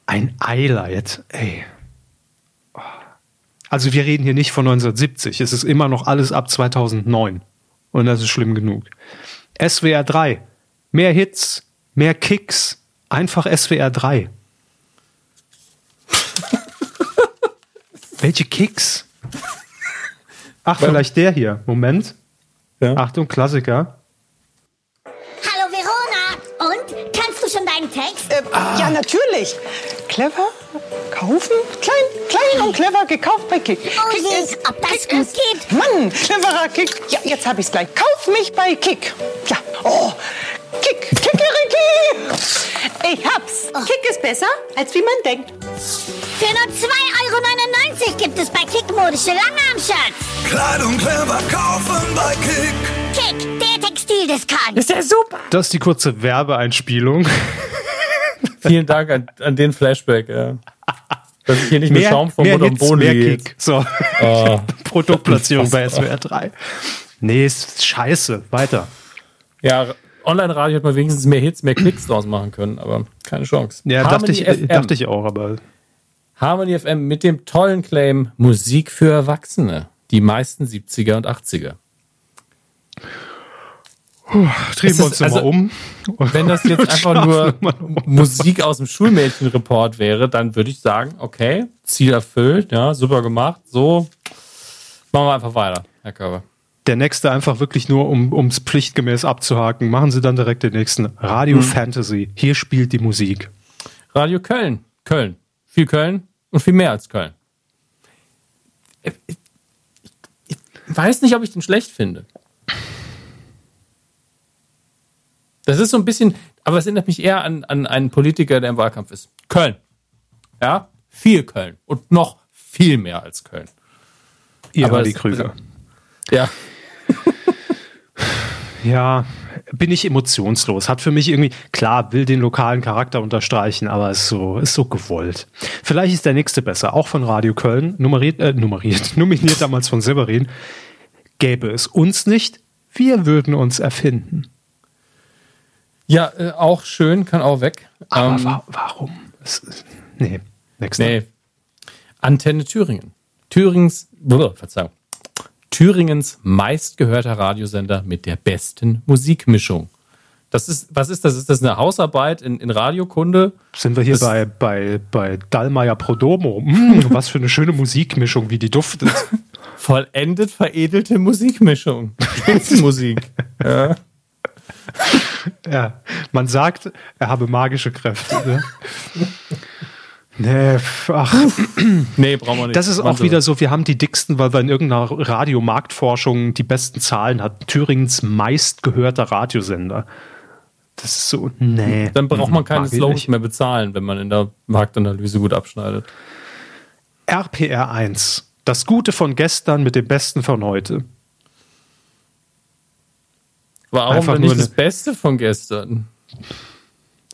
Ein Highlight, ey. Also wir reden hier nicht von neunzehnhundertsiebzig, es ist immer noch alles ab zweitausendneun. Und das ist schlimm genug. S W R drei. Mehr Hits, mehr Kicks. Einfach S W R drei. Welche Kicks? Ach, Weil vielleicht der hier. Moment. Ja. Achtung, Klassiker. Hallo Verona. Und? Kannst du schon deinen Text? Äh, ah. Ja, natürlich. Clever kaufen? Klein, klein und clever gekauft bei Kick. Oh, Kick je, ist, ob das Kick gut ist. Geht. Mann, cleverer Kick. Ja, jetzt hab ich's gleich. Kauf mich bei Kick. Ja, oh, Kick, Kickeriki. Ich hab's. Oh. Kick ist besser, als wie man denkt. Für nur zwei Euro neunundneunzig gibt es bei Kick modische Langarm-Shirts. Kleidung clever kaufen bei Kick. Kick, der Textil des Kahn. Ist ja super. Das ist die kurze Werbeeinspielung. Vielen Dank an, an den Flashback, ja. Dass ich hier nicht mehr, mit Schaum vom Mund und Boden liege. So, oh. Produktplatzierung bei S W R drei. Nee, ist scheiße. Weiter. Ja, Online-Radio hätte man wenigstens mehr Hits, mehr Klicks draus machen können, aber keine Chance. Ja, dachte ich, dachte ich auch, aber... Harmony F M mit dem tollen Claim Musik für Erwachsene. Die meisten siebziger und achtziger. Puh, drehen wir uns nochmal also, um. Wenn das jetzt einfach nur Musik aus dem Schulmädchenreport wäre, dann würde ich sagen, okay, Ziel erfüllt, ja, super gemacht. So, machen wir einfach weiter, Herr Körber. Der nächste einfach wirklich nur, um ums pflichtgemäß abzuhaken. Machen Sie dann direkt den nächsten. Radio mhm. Fantasy, hier spielt die Musik. Radio Köln, Köln. Viel Köln und viel mehr als Köln. Ich, ich, ich weiß nicht, ob ich den schlecht finde. Das ist so ein bisschen, aber es erinnert mich eher an, an einen Politiker, der im Wahlkampf ist. Köln. Ja, viel Köln. Und noch viel mehr als Köln. Ja, aber die Krüger. Ja. Ja, bin ich emotionslos. Hat für mich irgendwie, klar, will den lokalen Charakter unterstreichen, aber ist so, ist so gewollt. Vielleicht ist der nächste besser, auch von Radio Köln, nummeriert, äh, nummeriert, nominiert damals von Severin. Gäbe es uns nicht, wir würden uns erfinden. Ja, äh, auch schön, kann auch weg. Aber ähm, wa- warum? Es, nee, nächste. Nee. Antenne Thüringen. Thüringens, blö, Verzeihung. Thüringens meistgehörter Radiosender mit der besten Musikmischung. Das ist, was ist das? Ist das eine Hausarbeit in, in Radiokunde? Sind wir hier das bei, bei, bei Dallmayr Prodomo? Hm, was für eine schöne Musikmischung, wie die duftet. Vollendet veredelte Musikmischung. Spitzenmusik. Ja. Ja, man sagt, er habe magische Kräfte. Ne? Nee, ach. Nee, brauchen wir nicht. Das ist auch wieder so, wir haben die dicksten, weil wir in irgendeiner Radiomarktforschung die besten Zahlen hatten. Thüringens meistgehörter Radiosender. Das ist so, nee. Dann braucht man keine Slogans mehr bezahlen, wenn man in der Marktanalyse gut abschneidet. R P R eins. Das Gute von gestern mit dem Besten von heute. Warum denn nicht das Beste von gestern?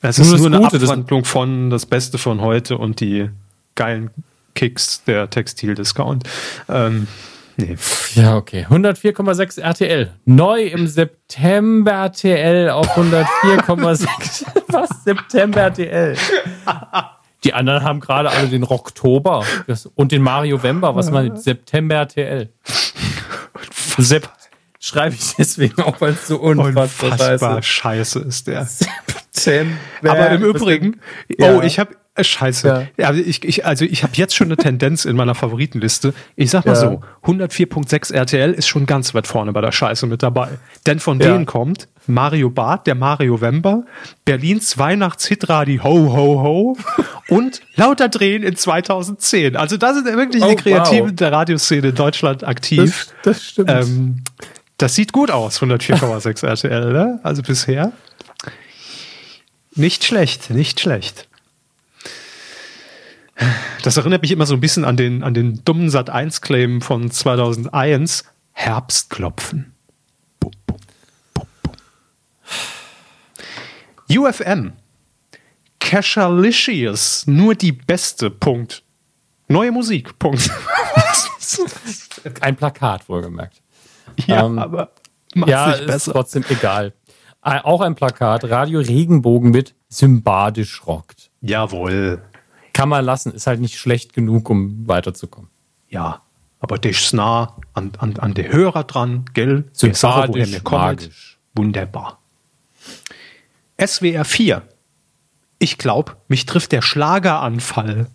Es ist nur eine Abwandlung von das Beste von heute und die geilen Kicks der Textildiscount. Ähm, nee. Ja, okay. hundertvier Komma sechs R T L. Neu im September R T L auf hundertvier Komma sechs. Was? September R T L? Die anderen haben gerade alle den Rocktober und den Mariovember. Was meint September R T L? September. Schreibe ich deswegen auch, weil es so unfassbar, unfassbar scheiße ist. Der. Aber im Übrigen, oh, ja. ich habe Scheiße. Ja. Ja, ich, ich, also ich habe jetzt schon eine Tendenz in meiner Favoritenliste. Ich sag mal ja. so, hundertvier Komma sechs R T L ist schon ganz weit vorne bei der Scheiße mit dabei. Denn von ja. denen kommt Mario Barth, der Mario Wember, Berlins Weihnachts-Hitradi Ho Ho Ho und Lauter Drehen in zweitausendzehn. Also da sind wirklich oh, die Kreativen wow. der Radioszene in Deutschland aktiv. Das, das stimmt. Ähm, das sieht gut aus, hundertvier Komma sechs R T L, ne? Also bisher nicht schlecht, nicht schlecht. Das erinnert mich immer so ein bisschen an den, an den dummen Sat eins Claim von zweitausendeins. Herbstklopfen. Bum, bum, bum, bum. U F M. Cashalicious. Nur die beste. Punkt. Neue Musik. Punkt. Ein Plakat, wohlgemerkt. Ja, ähm, aber macht's ja, nicht besser. Ist trotzdem egal. Auch ein Plakat. Radio Regenbogen mit Symbadisch rockt. Jawohl. Kann man lassen, ist halt nicht schlecht genug, um weiterzukommen. Ja, aber das ist nah an, an, an den Hörer dran, gell? Sympathisch, mir magisch. Wunderbar. S W R vier. Ich glaube, mich trifft der Schlageranfall.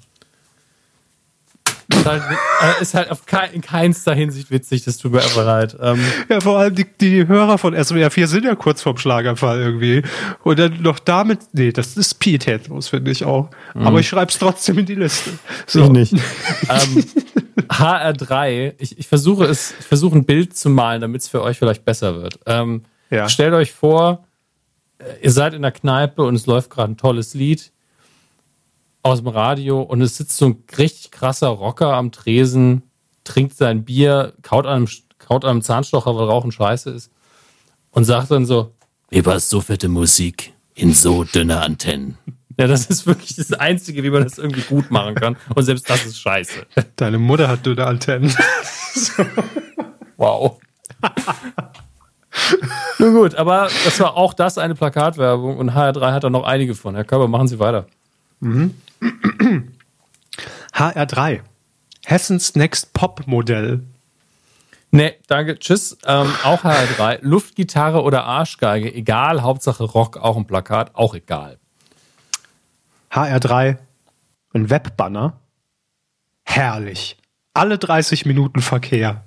Ist halt, äh, ist halt auf kein, in keinster Hinsicht witzig, das tut mir aber leid. Ähm, ja, vor allem die, die Hörer von S W R vier sind ja kurz vorm Schlaganfall irgendwie. Und dann noch damit, nee, das ist pietätlos, finde ich auch. Mhm. Aber ich schreibe es trotzdem in die Liste. So. Ich nicht. ähm, H R drei, ich, ich versuche es, ich versuche ein Bild zu malen, damit es für euch vielleicht besser wird. Ähm, ja. Stellt euch vor, ihr seid in der Kneipe und es läuft gerade ein tolles Lied aus dem Radio und es sitzt so ein richtig krasser Rocker am Tresen, trinkt sein Bier, kaut einem, kaut einem Zahnstocher, weil Rauchen scheiße ist und sagt dann so, über so fette Musik in so dünne Antennen. Ja, das ist wirklich das Einzige, wie man das irgendwie gut machen kann und selbst das ist scheiße. Deine Mutter hat dünne Antennen. So. Wow. Nun gut, aber das war auch das eine Plakatwerbung und H R drei hat da noch einige von. Herr Körber, machen Sie weiter. Mhm. H R drei. Hessens Next Pop Modell. Nee, danke, tschüss. Ähm, auch H R drei. Luftgitarre oder Arschgeige, egal, Hauptsache Rock, auch ein Plakat, auch egal. H R drei. Ein Webbanner. Herrlich. Alle dreißig Minuten Verkehr.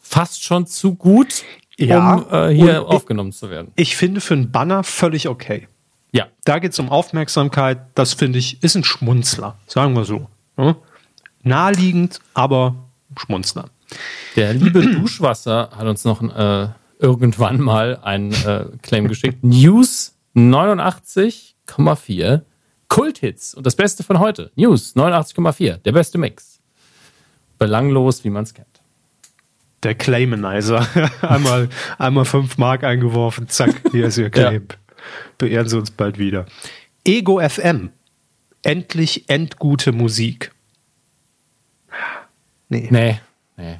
Fast schon zu gut, ja, um äh, hier aufgenommen zu werden. Ich finde für einen Banner völlig okay. Ja, da geht es um Aufmerksamkeit. Das finde ich, ist ein Schmunzler, sagen wir so. Ja? Naheliegend, aber Schmunzler. Der liebe Duschwasser hat uns noch äh, irgendwann mal einen äh, Claim geschickt. News neunundachtzig Komma vier Kulthits und das Beste von heute. News neunundachtzig Komma vier, der beste Mix. Belanglos, wie man es kennt. Der Claimenizer. einmal, einmal fünf Mark eingeworfen, zack, hier ist ihr Claim. Ja. Beehren Sie uns bald wieder. Ego F M. Endlich endgute Musik. Nee. Nee. Nee,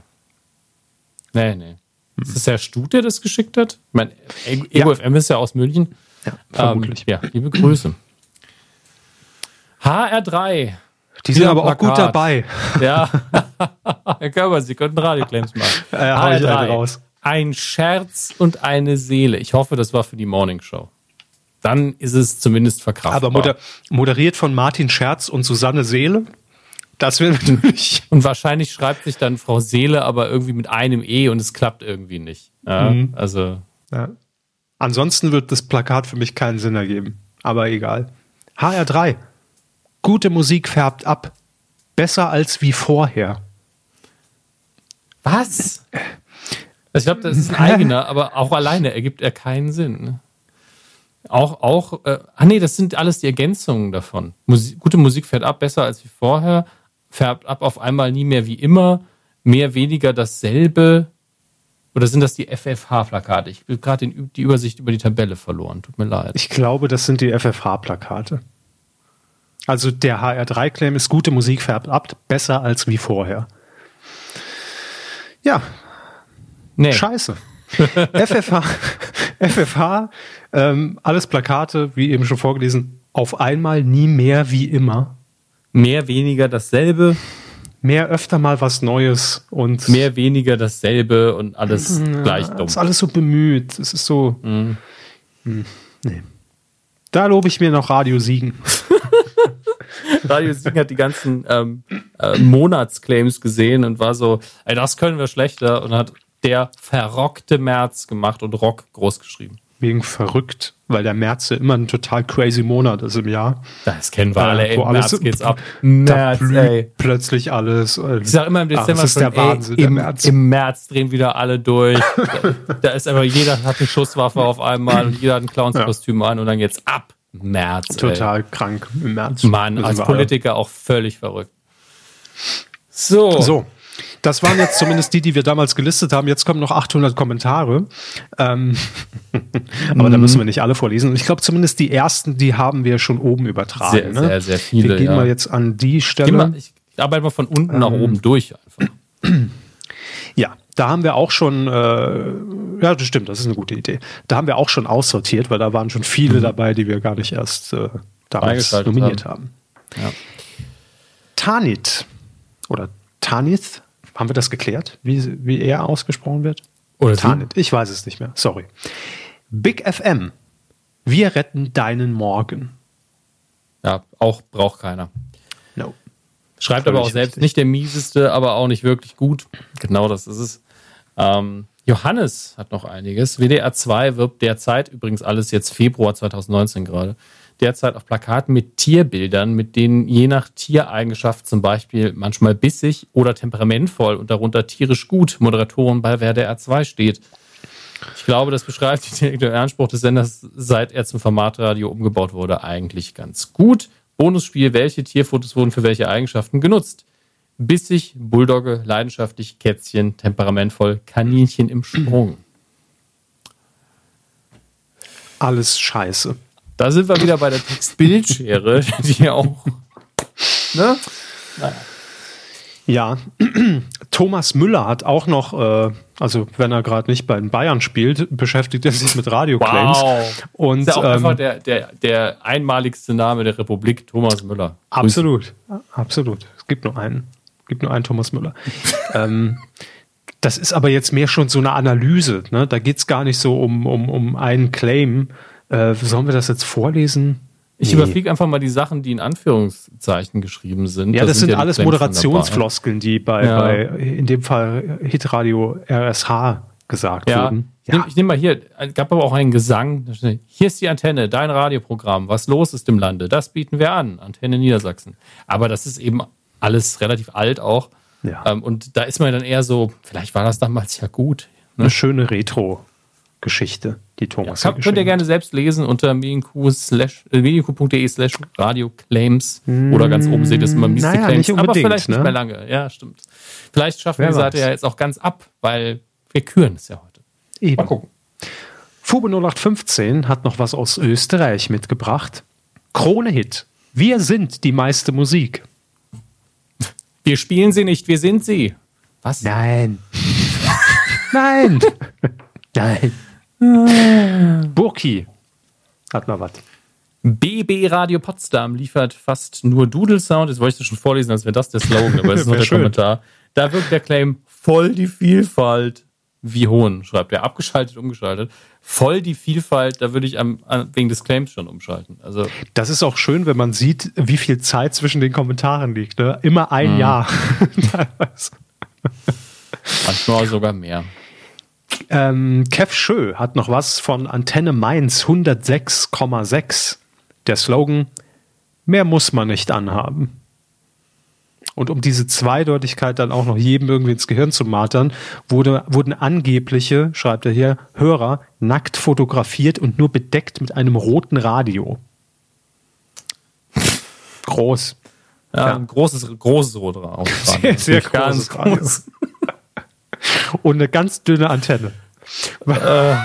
nee. nee. Hm. Ist das Herr Stut, der das geschickt hat? Ich meine, Ego ja. F M ist ja aus München. Ja, vermutlich. Ähm, ja, liebe Grüße. H R drei. Die sind aber auch gut dabei. Ja. Herr Körber, Sie könnten Radioclaims machen. Ja, hau ich halt raus. Ein Scherz und eine Seele. Ich hoffe, das war für die Morning Show. Dann ist es zumindest verkraftbar. Aber moder- moderiert von Martin Scherz und Susanne Seele? Das wäre natürlich... Und wahrscheinlich schreibt sich dann Frau Seele aber irgendwie mit einem E und es klappt irgendwie nicht. Ja, mhm. Also ja. Ansonsten wird das Plakat für mich keinen Sinn ergeben. Aber egal. H R drei. Gute Musik färbt ab. Besser als wie vorher. Was? Ich glaube, das ist ein eigener, aber auch alleine ergibt er keinen Sinn. Ne? Auch, auch, äh, ah nee, das sind alles die Ergänzungen davon. Musi- gute Musik fährt ab, besser als wie vorher, färbt ab auf einmal nie mehr wie immer, mehr weniger dasselbe. Oder sind das die F F H-Plakate? Ich habe gerade die Übersicht über die Tabelle verloren, tut mir leid. Ich glaube, das sind die F F H-Plakate. Also der H R drei Claim ist gute Musik färbt ab, besser als wie vorher. Ja, nee. Scheiße. F F H, F F H ähm, alles Plakate, wie eben schon vorgelesen, auf einmal nie mehr wie immer. Mehr, weniger dasselbe. Mehr, öfter mal was Neues und mehr, weniger dasselbe und alles ja, gleich dumm. Es ist alles so bemüht. Es ist so. Mhm. Nee. Da lobe ich mir noch Radio Siegen. Radio Siegen hat die ganzen ähm, äh, Monatsclaims gesehen und war so, ey, das können wir schlechter, und hat der verrockte März gemacht und Rock groß geschrieben. Wegen verrückt, weil der März ja immer ein total crazy Monat ist im Jahr. Das kennen wir äh, alle, ey, im März geht's ab. März, da blüht ey. plötzlich alles. Ich sag immer im Dezember, ah, ist schon, der Wahnsinn, ey, der im, März. Im März drehen wieder alle durch. da, da ist einfach, jeder hat eine Schusswaffe auf einmal und jeder hat ein Clownskostüm ja. an und dann geht's ab. März, Total ey. krank im März. Mann, als Politiker alle. auch völlig verrückt. So. So. Das waren jetzt zumindest die, die wir damals gelistet haben. Jetzt kommen noch achthundert Kommentare. Ähm, aber mhm. da müssen wir nicht alle vorlesen. Und ich glaube, zumindest die ersten, die haben wir schon oben übertragen. Sehr, ne? sehr, sehr viele. Wir gehen ja. mal jetzt an die Stelle. Ich, mal, ich arbeite mal von unten ähm, nach oben durch einfach. Ja, da haben wir auch schon, äh, ja, das stimmt, das ist eine gute Idee. Da haben wir auch schon aussortiert, weil da waren schon viele mhm. dabei, die wir gar nicht erst äh, damals nominiert haben. haben. Ja. Tanit oder Tanith, haben wir das geklärt, wie, wie er ausgesprochen wird? Oder Tanith, ich weiß es nicht mehr, sorry. Big F M, wir retten deinen Morgen. Ja, auch braucht keiner. No. Schreibt aber auch selbst, nicht der mieseste, aber auch nicht wirklich gut. Genau das ist es. Ähm, Johannes hat noch einiges. W D R zwei wirbt derzeit, übrigens alles jetzt Februar zwanzig neunzehn gerade, derzeit auf Plakaten mit Tierbildern, mit denen je nach Tiereigenschaft zum Beispiel manchmal bissig oder temperamentvoll und darunter tierisch gut Moderatorin bei W D R zwei steht. Ich glaube, das beschreibt den direkten Anspruch des Senders, seit er zum Formatradio umgebaut wurde, eigentlich ganz gut. Bonusspiel, welche Tierfotos wurden für welche Eigenschaften genutzt? Bissig, Bulldogge, leidenschaftlich, Kätzchen, temperamentvoll, Kaninchen im Sprung. Alles scheiße. Da sind wir wieder bei der Textbildschere, die auch. Ne? Naja. Ja, Thomas Müller hat auch noch, äh, also wenn er gerade nicht bei den Bayern spielt, beschäftigt er sich mit Radioclaims. Wow. Und ist ja auch ähm, einfach der, der, der einmaligste Name der Republik, Thomas Müller. Absolut, absolut. Es gibt nur einen. Es gibt nur einen Thomas Müller. ähm, das ist aber jetzt mehr schon so eine Analyse. Ne? Da geht es gar nicht so um, um, um einen Claim. Äh, sollen wir das jetzt vorlesen? Ich nee. überfliege einfach mal die Sachen, die in Anführungszeichen geschrieben sind. Ja, das, das sind, sind ja alles Moderationsfloskeln, die bei, ja. bei, in dem Fall, Hitradio R S H gesagt ja. wurden. Ja. Ich nehme nehm mal hier, gab aber auch einen Gesang. Hier ist die Antenne, dein Radioprogramm, was los ist im Lande, das bieten wir an. Antenne Niedersachsen. Aber das ist eben alles relativ alt auch. Ja. Ähm, und da ist man dann eher so, vielleicht war das damals ja gut. Ne? Eine schöne Retro- Geschichte, die Thomas ja, kann, Könnt ihr gerne selbst lesen unter medienq punkt de slash radioclaims mm, oder ganz oben seht ihr es immer Mieste naja, Claims, aber vielleicht ne? nicht mehr lange. Ja, stimmt. Vielleicht schaffen Wer wir die Seite ja jetzt auch ganz ab, weil wir küren es ja heute. Eben. Mal gucken. Fube null acht fünfzehn hat noch was aus Österreich mitgebracht. Krone-Hit. Wir sind die meiste Musik. Wir spielen sie nicht, wir sind sie. Was? Nein. Nein. Nein. Burki hat mal was. B B Radio Potsdam liefert fast nur Doodle-Sound. Jetzt wollte ich das schon vorlesen, als wäre das der Slogan, aber es ist nur der schön. Kommentar. Da wirkt der Claim voll die Vielfalt wie Hohn, schreibt er. Abgeschaltet, umgeschaltet. Voll die Vielfalt, da würde ich am, an, wegen des Claims schon umschalten. Also, das ist auch schön, wenn man sieht, wie viel Zeit zwischen den Kommentaren liegt. Ne? Immer ein mhm. Jahr. Teilweise. Manchmal sogar mehr. Ähm, Kev Schö hat noch was von Antenne Mainz hundertsechs Komma sechs. Der Slogan, mehr muss man nicht anhaben. Und um diese Zweideutigkeit dann auch noch jedem irgendwie ins Gehirn zu martern, wurde, wurden angebliche, schreibt er hier, Hörer nackt fotografiert und nur bedeckt mit einem roten Radio. Groß. Ja, ja. Ein großes, großes rotes Radio. Sehr, sehr großes ganz Radio. Groß. Und eine ganz dünne Antenne. Äh.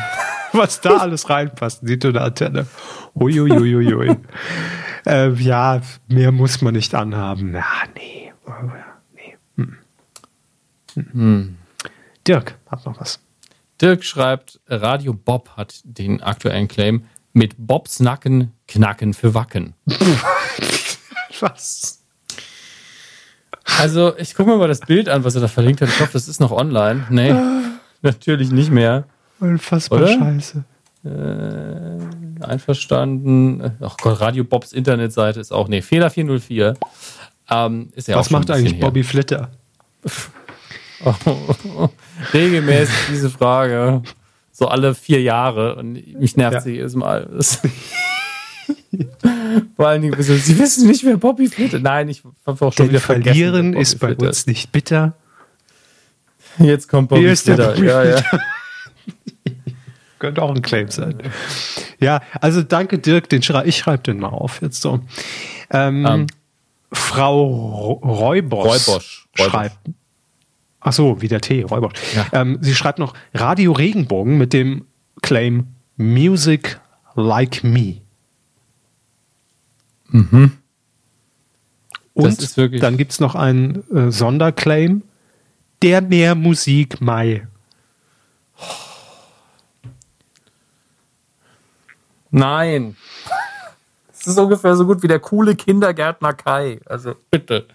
Was da alles reinpasst, die dünne Antenne. Uiuiuiui. äh, ja, mehr muss man nicht anhaben. Na, nee. nee. Hm. Hm. Dirk hat noch was. Dirk schreibt, Radio Bob hat den aktuellen Claim, mit Bobs Nacken knacken für Wacken. Was? Also, ich gucke mir mal das Bild an, was er da verlinkt hat. Ich hoffe, das ist noch online. Nee, natürlich nicht mehr. Unfassbar Oder? Scheiße. Äh, einverstanden. Ach Gott, Radio Bobs Internetseite ist auch, nee, Fehler vierhundertvier. Ähm, ist ja was auch macht eigentlich Bobby Flitter? oh, oh, oh. Regelmäßig diese Frage. So alle vier Jahre. Und mich nervt ja. sie jedes Mal. Vor allen Dingen, sie wissen nicht, wer Bobby Flitter. Nein, ich habe auch schon Denn wieder vergessen. Verlieren ist bei uns nicht bitter. Jetzt kommt Bobby Flitter. Ja, ja. Könnte auch ein Claim sein. Ja, also danke Dirk, den schrei- ich schreibe den mal auf jetzt so. Ähm, um. Frau Räubosch, Räubosch schreibt. Ach so, wie der Tee, Räubosch. Ja. Ähm, sie schreibt noch Radio Regenbogen mit dem Claim Music Like Me. Mhm. Und ist wirklich dann gibt es noch einen äh, Sonderclaim. Der mehr Musik Mai. Nein. Es ist ungefähr so gut wie der coole Kindergärtner Kai. Also bitte.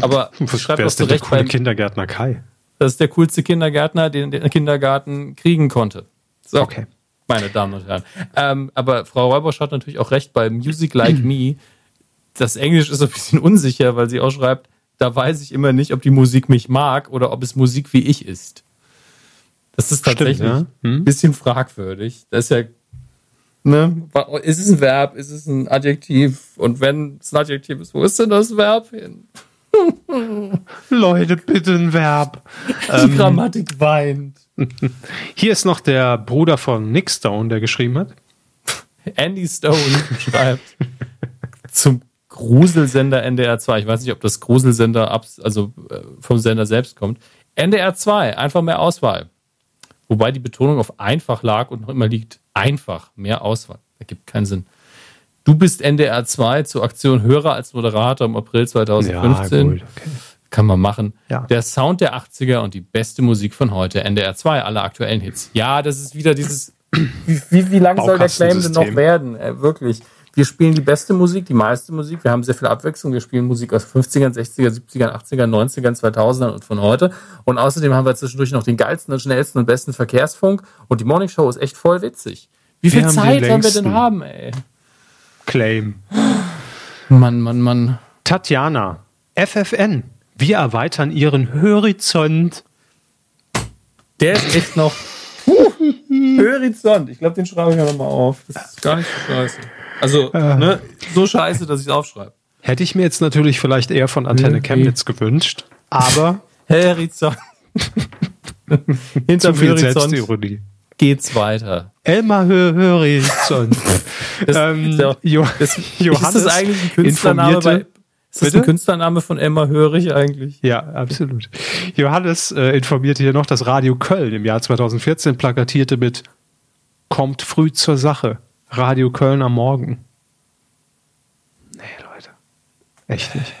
Aber schreibt doch zurecht, der coole Kindergärtner Kai. Das ist der coolste Kindergärtner, den der Kindergarten kriegen konnte. So, okay. Meine Damen und Herren. Ähm, aber Frau Räubosch hat natürlich auch recht bei Music Like Me. Das Englisch ist ein bisschen unsicher, weil sie auch schreibt, da weiß ich immer nicht, ob die Musik mich mag oder ob es Musik wie ich ist. Das ist tatsächlich Stimmt, ja? hm? ein bisschen fragwürdig. Das ist ja, ne? Ist es ein Verb? Ist es ein Adjektiv? Und wenn es ein Adjektiv ist, wo ist denn das Verb hin? Leute, bitte ein Verb. Die ähm, Grammatik weint. Hier ist noch der Bruder von Nick Stone, der geschrieben hat. Andy Stone schreibt zum Gruselsender N D R zwei. Ich weiß nicht, ob das Gruselsender abs- also vom Sender selbst kommt. N D R zwei, einfach mehr Auswahl. Wobei die Betonung auf einfach lag und noch immer liegt. Einfach mehr Auswahl. Das gibt keinen Sinn. Du bist N D R zwei zur Aktion Hörer als Moderator im April zweitausendfünfzehn. Ja, gut, okay. Kann man machen. Ja. Der Sound der achtziger und die beste Musik von heute. N D R zwei, alle aktuellen Hits. Ja, das ist wieder dieses Wie, wie, wie lang soll der Claim denn noch werden? Äh, wirklich. Wir spielen die beste Musik, die meiste Musik. Wir haben sehr viel Abwechslung. Wir spielen Musik aus fünfzigern, sechzigern, siebzigern, achtzigern, neunzigern, zweitausendern und von heute. Und außerdem haben wir zwischendurch noch den geilsten und schnellsten und besten Verkehrsfunk. Und die Morning Show ist echt voll witzig. Wie viel wir Zeit sollen wir denn haben, ey? Claim. Mann, Mann, Mann. Tatjana, F F N. Wir erweitern Ihren Horizont. Der ist echt noch... Horizont. Ich glaube, den schreibe ich ja nochmal auf. Das ist gar nicht so scheiße. Also, äh, ne, so scheiße, dass ich es aufschreibe. Hätte ich mir jetzt natürlich vielleicht eher von Antenne Chemnitz gewünscht, aber... Horizont. Hinterm Horizont geht's weiter. Elmar Horizont. das, ähm, so, das, Johannes ist das eigentlich ein Künstlername bei... Ist das ein Künstlername von Elmar Hörig eigentlich? Ja, absolut. Johannes äh, informierte hier noch, dass Radio Köln im Jahr zweitausendvierzehn plakatierte mit Kommt früh zur Sache. Radio Köln am Morgen. Nee, Leute. Echt nicht.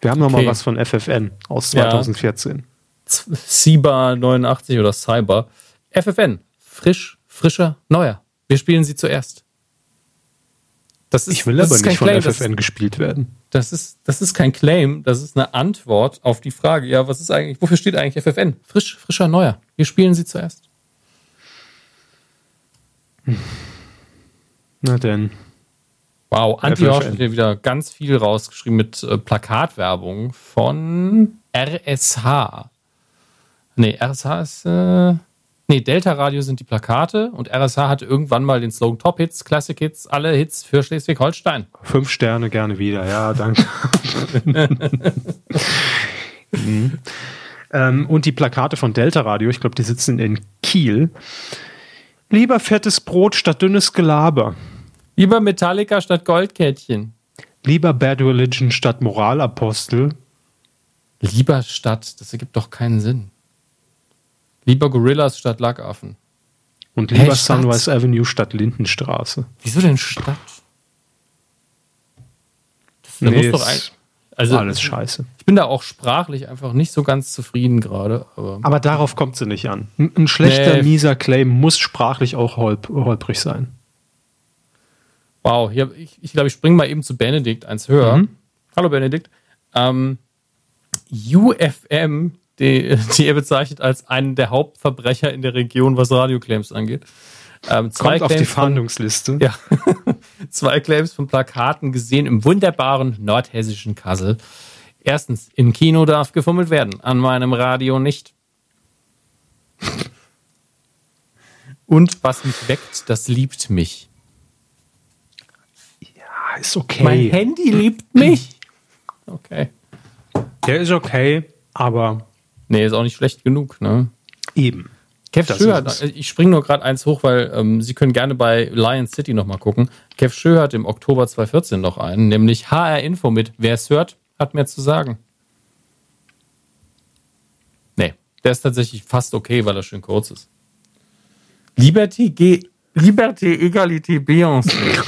Wir haben nochmal okay. was von F F N aus zweitausendvierzehn. Ja. Cyber neunundachtzig oder Cyber. F F N. Frisch, frischer, neuer. Wir spielen sie zuerst. Das ist, ich will das aber ist nicht von Claim. F F N das, gespielt werden. Das ist, das ist kein Claim, das ist eine Antwort auf die Frage, ja, was ist eigentlich, wofür steht eigentlich F F N? Frisch, frischer, neuer. Wir spielen sie zuerst. Hm. Na denn. Wow, Anti-Horsch hat hier wieder ganz viel rausgeschrieben mit äh, Plakatwerbung von R S H. Nee, R S H ist... Äh Nee, Delta Radio sind die Plakate und R S H hatte irgendwann mal den Slogan Top Hits, Classic Hits, alle Hits für Schleswig-Holstein. Fünf Sterne gerne wieder, ja, danke. mhm. ähm, und die Plakate von Delta Radio, ich glaube, die sitzen in Kiel. Lieber fettes Brot statt dünnes Gelaber. Lieber Metallica statt Goldkettchen. Lieber Bad Religion statt Moralapostel. Lieber statt, das ergibt doch keinen Sinn. Lieber Gorillas statt Lackaffen. Und lieber hey, Sunrise Avenue statt Lindenstraße. Wieso denn Stadt? Da nee, muss doch ein, also, alles scheiße. Ich bin da auch sprachlich einfach nicht so ganz zufrieden gerade. Aber, aber darauf kommt sie nicht an. Ein schlechter, nee. mieser Claim muss sprachlich auch holp, holprig sein. Wow, hier, ich, ich glaube, ich springe mal eben zu Benedikt eins höher. Mhm. Hallo Benedikt. Ähm, U F M... Die, die er bezeichnet als einen der Hauptverbrecher in der Region, was Radioclaims angeht. Ähm, zwei Kommt Claims auf die Fahndungsliste. Von, ja, zwei Claims von Plakaten gesehen im wunderbaren nordhessischen Kassel. Erstens, im Kino darf gefummelt werden, an meinem Radio nicht. Und was mich weckt, das liebt mich. Ja, ist okay. Mein Handy liebt mich. Okay. Der ist okay, aber... Nee, ist auch nicht schlecht genug, ne? Eben. Kev Schö hat, ich springe nur gerade eins hoch, weil ähm, Sie können gerne bei Lion City nochmal gucken. Kev Schö hat im Oktober zwanzig vierzehn noch einen, nämlich H R Info mit Wer es hört, hat mehr zu sagen. Nee, der ist tatsächlich fast okay, weil er schön kurz ist. Liberty, G- Liberté, Egalité, Beyoncé.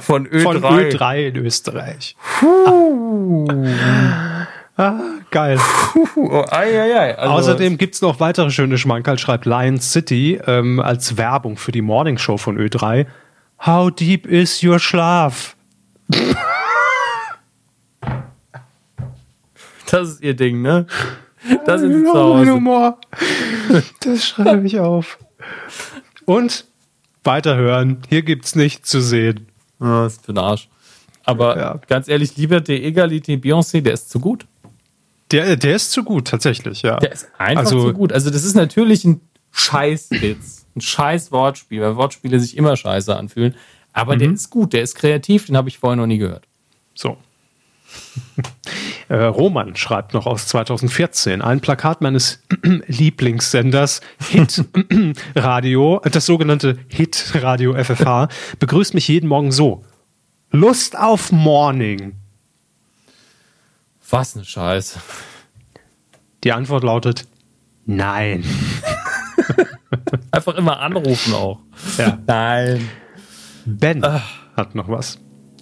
Von Ö drei. Von Ö drei in Österreich. Puh. Ah, geil. Oh, ai, ai, ai. Also außerdem gibt es noch weitere schöne Schmankerl, schreibt Lion City ähm, als Werbung für die Morningshow von Ö drei. How deep is your Schlaf? Das ist ihr Ding, ne? Das ist zu Hause. Das schreibe ich auf. Und weiterhören. Hier gibt's nichts zu sehen. Ja, das ist für den Arsch. Aber ja, ganz ehrlich, Liberté, Egalité, Beyoncé, der ist zu gut. Der, der ist zu gut, tatsächlich, ja. Der ist einfach also, zu gut. Also das ist natürlich ein Scheißwitz, ein scheiß Wortspiel, weil Wortspiele sich immer scheiße anfühlen. Aber mhm. der ist gut, der ist kreativ, den habe ich vorher noch nie gehört. So. äh, Roman schreibt noch aus zwanzig vierzehn, ein Plakat meines Lieblingssenders Hit Radio, das sogenannte Hit Radio F F H, begrüßt mich jeden Morgen so. Lust auf Morning. Was ein Scheiß. Die Antwort lautet nein. Einfach immer anrufen auch. Ja. Nein. Ben Ach. hat noch was.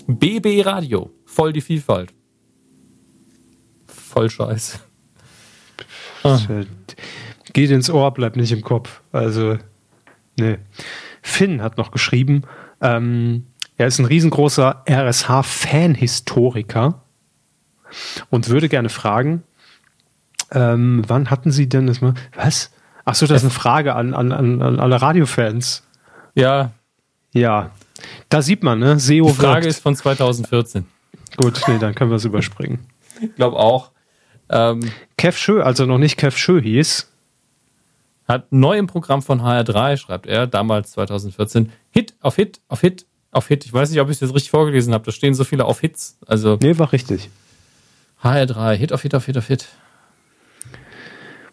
B B Radio. Voll die Vielfalt. Voll Scheiß. Ah. Geht ins Ohr, bleibt nicht im Kopf. Also, nee. Finn hat noch geschrieben, ähm, er ist ein riesengroßer R S H-Fanhistoriker und würde gerne fragen, ähm, wann hatten Sie denn das mal? Was? Achso, das ist eine Frage an, an, an alle Radiofans. Ja. Ja. Da sieht man, ne? S E O Die Frage wirkt. Ist von zwanzig vierzehn. Gut, nee, dann können wir es überspringen. Ich glaube auch. Ähm, Kev Schö, also noch nicht Kev Schö hieß. Hat neu im Programm von H R drei, schreibt er, damals zwanzig vierzehn, Hit auf Hit auf Hit auf Hit. Ich weiß nicht, ob ich es jetzt richtig vorgelesen habe. Da stehen so viele auf Hits. Also nee, war richtig. H R drei, Hit auf Hit auf Hit auf Hit.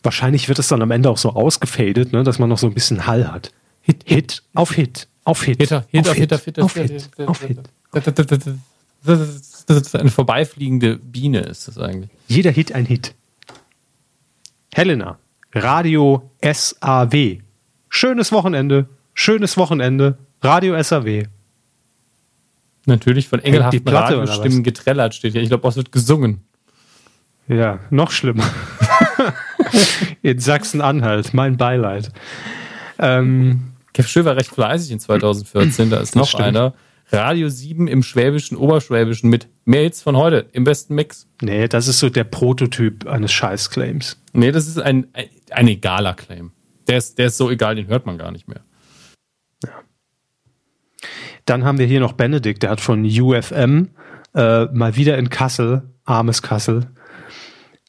Wahrscheinlich wird es dann am Ende auch so ausgefadet, ne, dass man noch so ein bisschen Hall hat. Hit, Hit auf Hit auf Hit. Hit auf Hit auf Hit auf Hit auf Hit auf Hit. Das ist eine vorbeifliegende Biene, ist das eigentlich. Jeder Hit ein Hit. Helena, Radio S A W. Schönes Wochenende, schönes Wochenende, Radio S A W. Natürlich von engelhaften Radiostimmen getrellert steht hier. Ich glaube, es wird gesungen. Ja, noch schlimmer. In Sachsen-Anhalt, mein Beileid. Ähm, Kev Schö war recht fleißig in zwanzig vierzehn, da ist noch einer. Radio sieben im Schwäbischen, Oberschwäbischen mit mehr Hits von heute im besten Mix. Nee, das ist so der Prototyp eines Scheiß-Claims. Nee, das ist ein, ein, ein egaler Claim. Der ist, der ist so egal, den hört man gar nicht mehr. Dann haben wir hier noch Benedikt, der hat von U F M, äh, mal wieder in Kassel, armes Kassel,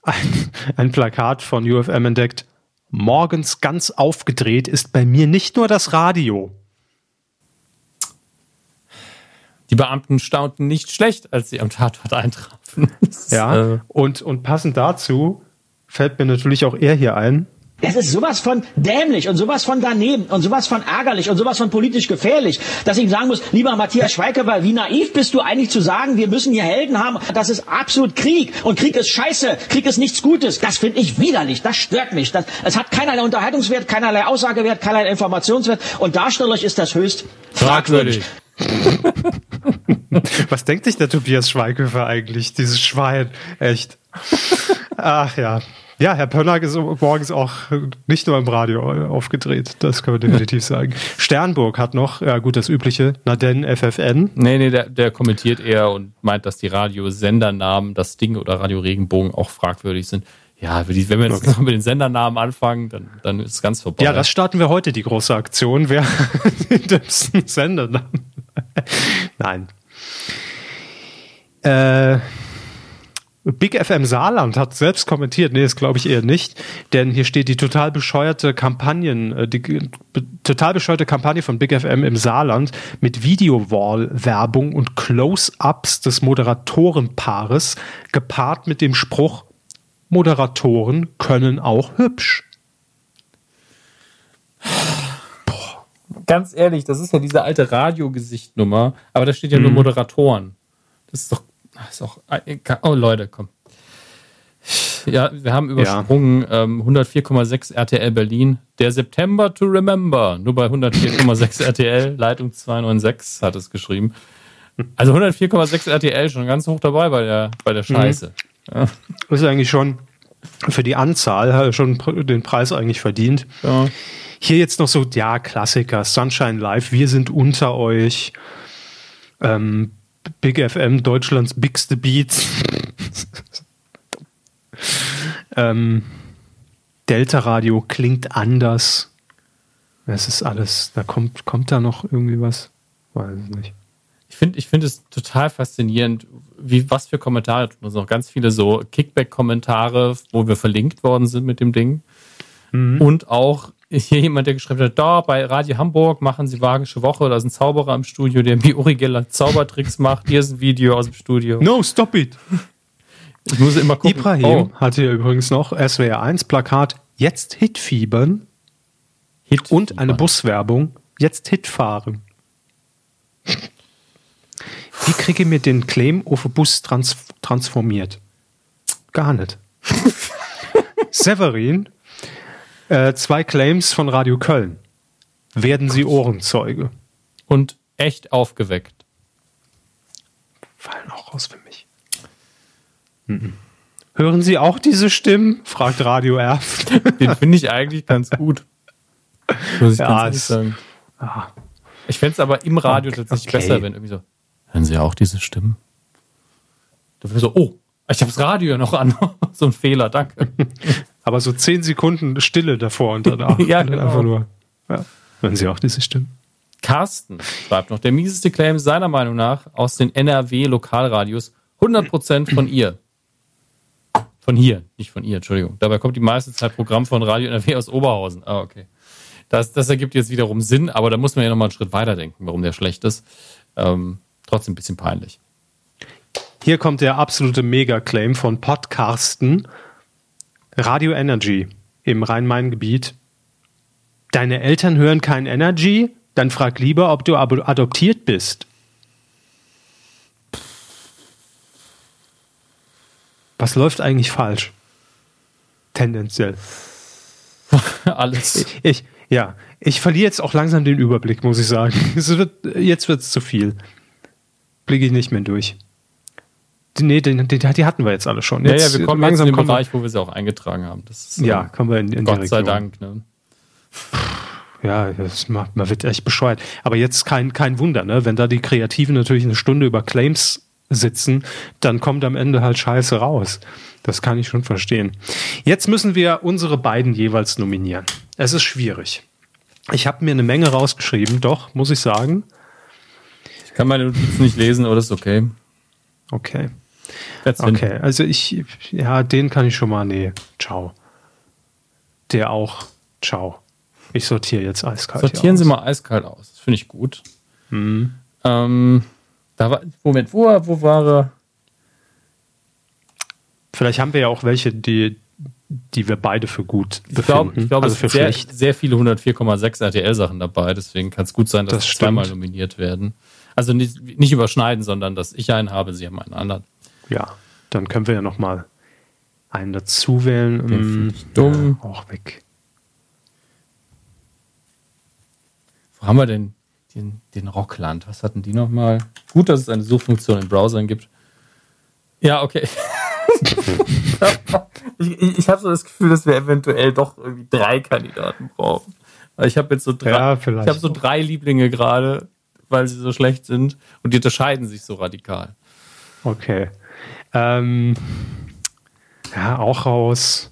ein, ein Plakat von U F M entdeckt. Morgens ganz aufgedreht ist bei mir nicht nur das Radio. Die Beamten staunten nicht schlecht, als sie am Tatort eintrafen. Ja, äh. und, und passend dazu fällt mir natürlich auch er hier ein. Das ist sowas von dämlich und sowas von daneben und sowas von ärgerlich und sowas von politisch gefährlich, dass ich sagen muss, lieber Matthias Schweighöfer, wie naiv bist du eigentlich zu sagen, wir müssen hier Helden haben, das ist absolut Krieg und Krieg ist scheiße, Krieg ist nichts Gutes, das finde ich widerlich, das stört mich, das, es hat keinerlei Unterhaltungswert, keinerlei Aussagewert, keinerlei Informationswert und darstellerisch ist das höchst fragwürdig. Was denkt sich der Tobias Schweighöfer eigentlich, dieses Schwein, echt. Ach ja. Ja, Herr Pönnack ist morgens auch nicht nur im Radio aufgedreht, das kann man definitiv sagen. Sternburg hat noch, ja gut, das übliche, na denn, F F N. Nee, nee, der, der kommentiert eher und meint, dass die Radiosendernamen, das Ding oder Radio Regenbogen auch fragwürdig sind. ja, wenn wir jetzt okay. noch mit den Sendernamen anfangen, dann, dann ist es ganz vorbei. Ja, das starten wir heute, die große Aktion. Wer den dümmsten Sendernamen? Nein. Äh, Big F M Saarland hat selbst kommentiert, nee, das glaube ich eher nicht, denn hier steht die total bescheuerte Kampagnen, die be- total bescheuerte Kampagne von Big F M im Saarland mit Video-Wall-Werbung und Close-Ups des Moderatorenpaares, gepaart mit dem Spruch, Moderatoren können auch hübsch. Boah. Ganz ehrlich, das ist ja diese alte Radiogesichtnummer, aber da steht ja hm. nur Moderatoren. Das ist doch Ist auch, oh Leute, komm. Ja, wir haben übersprungen ja. ähm, hundertvier Komma sechs R T L Berlin. Der September to remember. Nur bei hundertvier Komma sechs R T L, Leitung zwei neun sechs hat es geschrieben. Also hundertvier Komma sechs R T L schon ganz hoch dabei bei der, bei der Scheiße. Mhm. Ja. Ist eigentlich schon für die Anzahl schon den Preis eigentlich verdient. Ja. Hier jetzt noch so, ja, Klassiker. Sunshine Live, wir sind unter euch. Ähm, Big F M, Deutschlands bigste Beats. ähm, Delta Radio klingt anders. Es ist alles, da kommt, kommt da noch irgendwie was? Weiß ich nicht. Ich finde ich find es total faszinierend, wie, was für Kommentare tun uns noch. Ganz viele so Kickback-Kommentare, wo wir verlinkt worden sind mit dem Ding. Mhm. Und auch hier jemand, der geschrieben hat, da bei Radio Hamburg machen sie Magische Woche, da ist ein Zauberer im Studio, der wie Uri Geller Zaubertricks macht. Hier ist ein Video aus dem Studio. No, stop it! Ich muss immer gucken. Ibrahim oh. hatte hier übrigens noch S W R eins Plakat, jetzt Hitfiebern Hit und eine Buswerbung, jetzt Hitfahren. Wie kriege ich mir den Claim auf Bus trans- transformiert? Gar nicht. Severin Äh, zwei Claims von Radio Köln. Werden Sie Ohrenzeuge. Und echt aufgeweckt. Fallen auch raus für mich. Mhm. Hören Sie auch diese Stimmen? Fragt Radio Erft. Den finde ich eigentlich ganz gut. Muss ich ja, ganz ehrlich es, sagen. Ah. Ich fände es aber im Radio okay, tatsächlich okay. besser, wenn irgendwie so, hören Sie auch diese Stimmen? Da wäre so, oh, ich habe das Radio noch an. So ein Fehler, danke. Aber so zehn Sekunden Stille davor und danach. ja, genau. Einfach nur. Ja. Hören Sie auch diese Stimmen? Carsten schreibt noch, der mieseste Claim seiner Meinung nach aus den N R W-Lokalradios, hundert Prozent von ihr. Von hier, nicht von ihr, Entschuldigung. Dabei kommt die meiste Zeit Programm von Radio N R W aus Oberhausen. Ah, okay. Das, das ergibt jetzt wiederum Sinn, aber da muss man ja nochmal einen Schritt weiter denken, warum der schlecht ist. Ähm, trotzdem ein bisschen peinlich. Hier kommt der absolute Mega-Claim von Podcasten. Radio Energy im Rhein-Main-Gebiet. Deine Eltern hören kein Energy? Dann frag lieber, ob du ab- adoptiert bist. Was läuft eigentlich falsch? Tendenziell. Alles. Ich, ich, ja, ich verliere jetzt auch langsam den Überblick, muss ich sagen. Es wird, jetzt wird es zu viel. Blicke ich nicht mehr durch. Nee, die, die, die hatten wir jetzt alle schon. Jetzt, ja, ja, wir kommen langsam in den Bereich, wo wir sie auch eingetragen haben. Das ist, ja, kommen wir in, in Gott die Region. Sei Dank. Ne? Ja, das macht, man wird echt bescheuert. Aber jetzt kein, kein Wunder, ne? Wenn da die Kreativen natürlich eine Stunde über Claims sitzen, dann kommt am Ende halt Scheiße raus. Das kann ich schon verstehen. Jetzt müssen wir unsere beiden jeweils nominieren. Es ist schwierig. Ich habe mir eine Menge rausgeschrieben, doch, muss ich sagen. Ich kann meine Notizen nicht lesen, aber das ist okay. Okay. Okay, also ich, ja, den kann ich schon mal, nee, ciao. Der auch, ciao. Ich sortiere jetzt eiskalt aus. Sortieren Sie mal eiskalt aus, das finde ich gut. Hm. Ähm, da war, Moment, wo, wo war er? Vielleicht haben wir ja auch welche, die, die wir beide für gut befinden. Ich glaube, ich glaub, also es sind sehr, sehr viele hundertvier Komma sechs R T L-Sachen dabei, deswegen kann es gut sein, dass das sie zweimal nominiert werden. Also nicht, nicht überschneiden, sondern dass ich einen habe, Sie haben einen anderen. Ja, dann können wir ja nochmal einen dazu wählen. Den finde ich dumm. Ja, auch weg. Wo haben wir denn den, den Rockland? Was hatten die nochmal? Gut, dass es eine Suchfunktion in Browsern gibt. Ja, okay. ich ich habe so das Gefühl, dass wir eventuell doch irgendwie drei Kandidaten brauchen. Ich habe jetzt so drei, ja, ich hab so drei Lieblinge gerade, weil sie so schlecht sind und die unterscheiden sich so radikal. Okay. Ähm, ja, auch raus.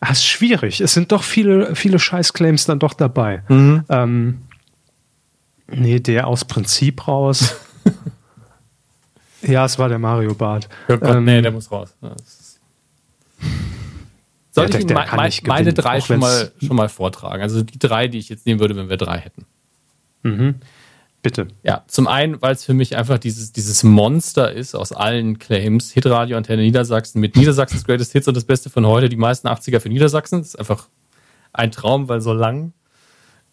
Das ist schwierig. Es sind doch viele, viele Scheiß-Claims dann doch dabei. Mhm. Ähm, nee, der aus Prinzip raus. Ja, es war der Mario Barth. Ähm, nee, der muss raus. Soll ja, ich der, der me- nicht meine gewinnen, drei schon mal, schon mal vortragen? Also die drei, die ich jetzt nehmen würde, wenn wir drei hätten. Mhm. Bitte. Ja, zum einen, weil es für mich einfach dieses, dieses Monster ist aus allen Claims. Hitradio Antenne Niedersachsen mit Niedersachsens Greatest Hits und das Beste von heute. Die meisten achtziger für Niedersachsen. Das ist einfach ein Traum, weil so lang.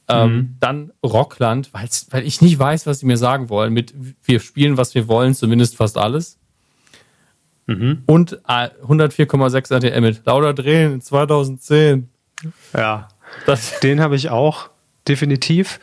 Ähm, mhm. Dann Rockland, weil's, weil ich nicht weiß, was sie mir sagen wollen. Mit wir spielen, was wir wollen, zumindest fast alles. Mhm. Und äh, hundertvier Komma sechs R T L mit Lauter drehen in zweitausendzehn. Ja, das, den habe ich auch. Definitiv.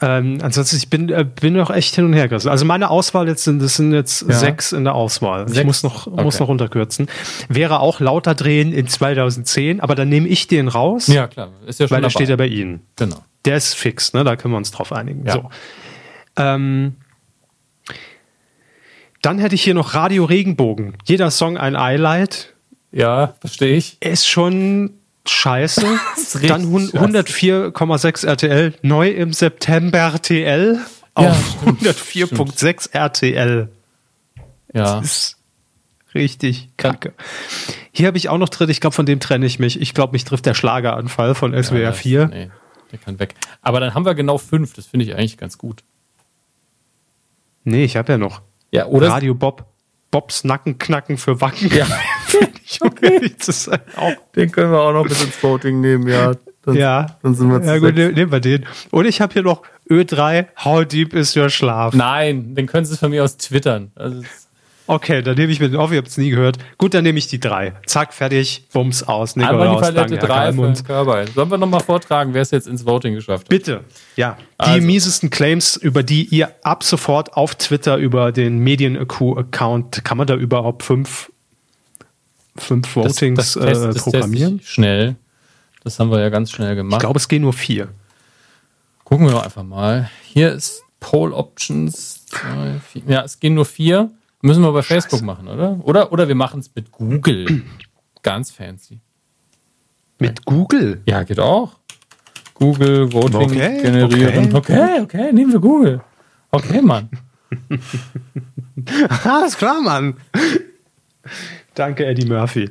Ähm, ansonsten, ich bin, äh, bin noch echt hin und her gerissen. Also meine Auswahl jetzt sind, das sind jetzt ja. sechs in der Auswahl. Sechs? Ich muss noch, okay. muss noch runterkürzen. Wäre auch Lauter drehen in zweitausendzehn, aber dann nehme ich den raus. Ja, klar. Ist ja schon weil der steht ja bei Ihnen. Genau. Der ist fix, ne? Da können wir uns drauf einigen. Ja. So. Ähm, dann hätte ich hier noch Radio Regenbogen. Jeder Song ein Highlight. Ja, verstehe ich. Ist schon scheiße. Dann hundertvier Komma sechs R T L, neu im September R T L auf ja, hundertvier Komma sechs R T L. Ja. Das ist richtig kacke. Hier habe ich auch noch drin, ich glaube, von dem trenne ich mich. Ich glaube, mich trifft der Schlageranfall von S W R vier. Ja, nee, der kann weg. Aber dann haben wir genau fünf, das finde ich eigentlich ganz gut. Nee, ich habe ja noch. Ja, oder Radio Bob. Bobs Nacken knacken für Wacken. Ja. Okay. Den können wir auch noch bis ins Voting nehmen, ja. Dann, ja, dann sind wir zu ja gut, sechs. Nehmen wir den. Und ich habe hier noch Ö drei, How Deep Is Your Schlaf? Nein, den können Sie von mir aus twittern. Also okay, dann nehme ich mir den auf, ich habe es nie gehört. Gut, dann nehme ich die drei. Zack, fertig, Bums aus. Einmal die Palette drei und Körper. Sollen wir nochmal vortragen, wer es jetzt ins Voting geschafft hat? Bitte, ja. Also. Die miesesten Claims, über die ihr ab sofort auf Twitter über den Medien-Account, kann man da überhaupt fünf, fünf Votings das, das test, äh, programmieren? Das schnell. Das haben wir ja ganz schnell gemacht. Ich glaube, es gehen nur vier. Gucken wir doch einfach mal. Hier ist Poll Options. Drei, vier. Ja, es gehen nur vier. Müssen wir bei Scheiße. Facebook machen, oder? Oder, oder wir machen es mit Google. Ganz fancy. Mit Google? Ja, geht auch. Google Voting okay, generieren. Okay. okay, okay, nehmen wir Google. Okay, Mann. Alles klar, Mann. Danke, Eddie Murphy.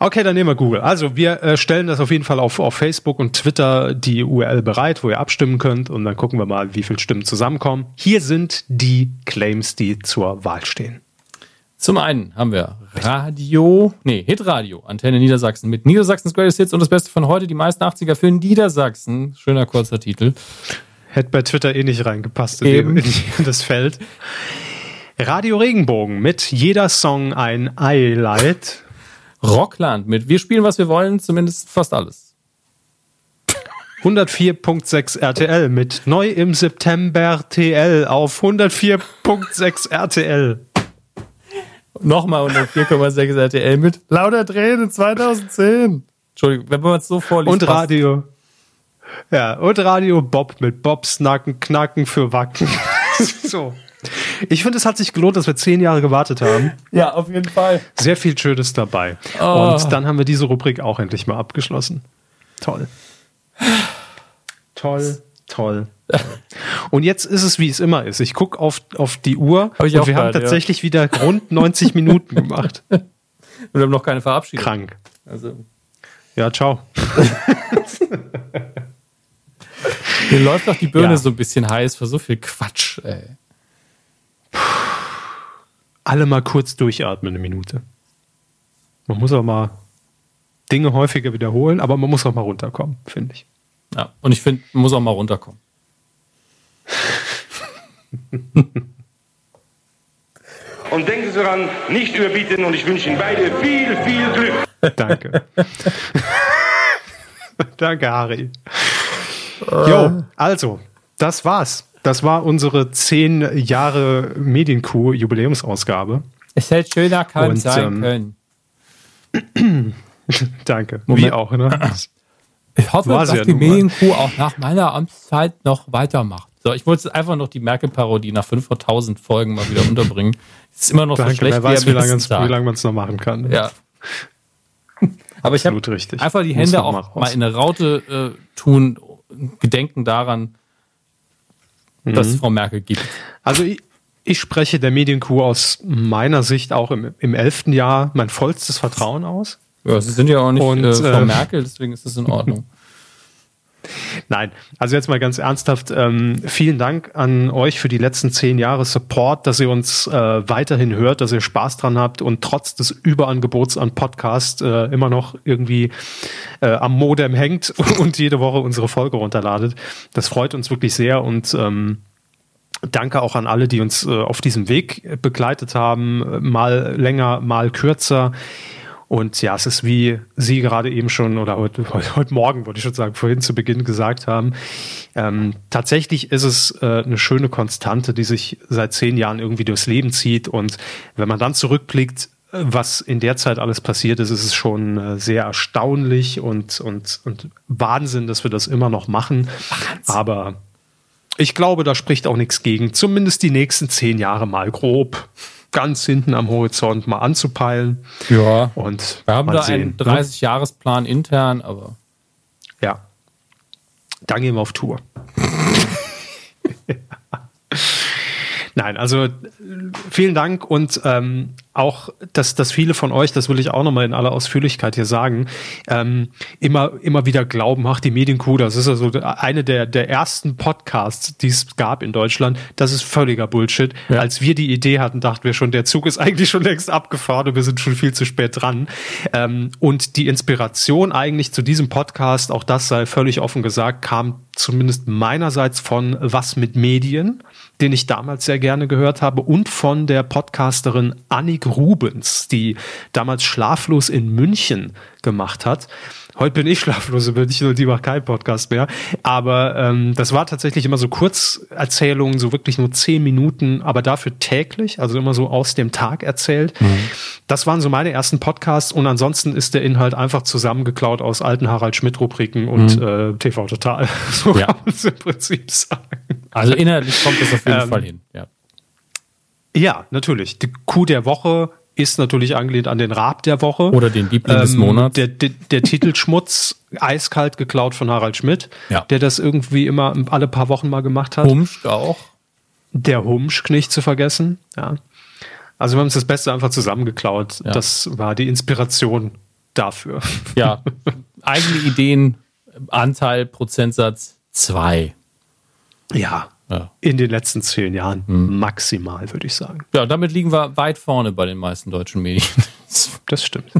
Okay, dann nehmen wir Google. Also wir äh, stellen das auf jeden Fall auf, auf Facebook und Twitter die U R L bereit, wo ihr abstimmen könnt und dann gucken wir mal, wie viele Stimmen zusammenkommen. Hier sind die Claims, die zur Wahl stehen. Zum einen haben wir Radio, nee, Hitradio, Antenne Niedersachsen mit Niedersachsens Greatest Hits und das Beste von heute, die meisten achtziger für Niedersachsen. Schöner kurzer Titel. Hätte bei Twitter eh nicht reingepasst in, Eben. Dem, in das Feld. Radio Regenbogen mit Jeder Song ein Highlight. Rockland mit Wir spielen, was wir wollen, zumindest fast alles. hundertvier Komma sechs R T L mit Neu im September T L auf hundertvier Komma sechs R T L. Nochmal hundertvier Komma sechs R T L mit Lauter Tränen zweitausendzehn. Entschuldigung, wenn man es so vorliest. Und Radio. Passt. Ja, und Radio Bob mit Bobs Nacken Knacken für Wacken. So. Ich finde, es hat sich gelohnt, dass wir zehn Jahre gewartet haben. Ja, auf jeden Fall. Sehr viel Schönes dabei. Oh. Und dann haben wir diese Rubrik auch endlich mal abgeschlossen. Toll. Toll, toll. Und jetzt ist es, wie es immer ist. Ich gucke auf, auf die Uhr und wir haben tatsächlich ja. wieder rund neunzig Minuten gemacht. Und wir haben noch keine Verabschiedung. Krank. Also. Ja, ciao. Hier läuft doch die Birne ja. so ein bisschen heiß für so viel Quatsch, ey. Alle mal kurz durchatmen, eine Minute. Man muss auch mal Dinge häufiger wiederholen, aber man muss auch mal runterkommen, finde ich. Ja, und ich finde, man muss auch mal runterkommen. Und denken Sie daran, nicht überbieten und ich wünsche Ihnen beide viel, viel Glück. Danke. Danke, Harry. Jo, also, das war's. Das war unsere zehn Jahre Medienkuh-Jubiläumsausgabe. Es hätte schöner kann und, sein ähm, können. Danke. Moment. Wie auch, ne? Ich hoffe, dass ja die Medienkuh auch nach meiner Amtszeit noch weitermacht. So, ich wollte einfach noch die Merkel-Parodie nach fünfhunderttausend Folgen mal wieder unterbringen. Ist immer noch Danke, so schlecht. Wer weiß, wie, wie lange man es noch machen kann. Ja. Aber ich habe einfach die Hände auch mal in der Raute äh, tun, gedenken daran, mhm. dass es Frau Merkel gibt. Also ich, ich spreche der Medienkuh aus meiner Sicht auch im, im elften Jahr mein vollstes Vertrauen aus. Ja, Sie sind ja auch nicht Und, äh, Frau äh, Merkel, deswegen ist das in Ordnung. Nein, also jetzt mal ganz ernsthaft, ähm, vielen Dank an euch für die letzten zehn Jahre Support, dass ihr uns äh, weiterhin hört, dass ihr Spaß dran habt und trotz des Überangebots an Podcast äh, immer noch irgendwie äh, am Modem hängt und jede Woche unsere Folge runterladet. Das freut uns wirklich sehr und ähm, danke auch an alle, die uns äh, auf diesem Weg begleitet haben, mal länger, mal kürzer. Und ja, es ist wie Sie gerade eben schon oder heute, heute Morgen, wollte ich schon sagen, vorhin zu Beginn gesagt haben, ähm, tatsächlich ist es äh, eine schöne Konstante, die sich seit zehn Jahren irgendwie durchs Leben zieht. Und wenn man dann zurückblickt, was in der Zeit alles passiert ist, ist es schon äh, sehr erstaunlich und, und, und Wahnsinn, dass wir das immer noch machen. Wahnsinn. Aber ich glaube, da spricht auch nichts gegen, zumindest die nächsten zehn Jahre mal grob ganz hinten am Horizont mal anzupeilen. Ja, und wir haben da sehen, einen dreißig-Jahres-Plan intern, aber ja, dann gehen wir auf Tour. Nein, also vielen Dank und ähm, auch, dass, dass viele von euch, das will ich auch nochmal in aller Ausführlichkeit hier sagen, ähm, immer, immer wieder glauben, ach, die Medienkuh, das ist also eine der, der ersten Podcasts, die es gab in Deutschland. Das ist völliger Bullshit. Ja. Als wir die Idee hatten, dachten wir schon, der Zug ist eigentlich schon längst abgefahren und wir sind schon viel zu spät dran. Ähm, und die Inspiration eigentlich zu diesem Podcast, auch das sei völlig offen gesagt, kam zumindest meinerseits von Was mit Medien, den ich damals sehr gerne gehört habe, und von der Podcasterin Annik Rubens, die damals Schlaflos in München gemacht hat. Heute bin ich Schlaflos in München und die macht keinen Podcast mehr. Aber ähm, das war tatsächlich immer so Kurzerzählungen, so wirklich nur zehn Minuten, aber dafür täglich, also immer so aus dem Tag erzählt. Mhm. Das waren so meine ersten Podcasts und ansonsten ist der Inhalt einfach zusammengeklaut aus alten Harald-Schmidt-Rubriken und mhm. äh, T V Total. So ja. Kann man es im Prinzip sagen. Also inhaltlich kommt das auf jeden ähm, Fall hin, ja. Ja, natürlich. Die Kuh der Woche ist natürlich angelehnt an den Raab der Woche. Oder den Liebling ähm, des Monats. Der, der, der Titelschmutz, eiskalt geklaut von Harald Schmidt, ja. der das irgendwie immer alle paar Wochen mal gemacht hat. Humsch auch. Der Humsch nicht zu vergessen. Ja. Also wir haben uns das Beste einfach zusammengeklaut. Ja. Das war die Inspiration dafür. Ja, eigene Ideen, Anteil, Prozentsatz zwei. Ja. Ja. In den letzten zehn Jahren mhm. maximal, würde ich sagen. Ja, damit liegen wir weit vorne bei den meisten deutschen Medien. Das stimmt.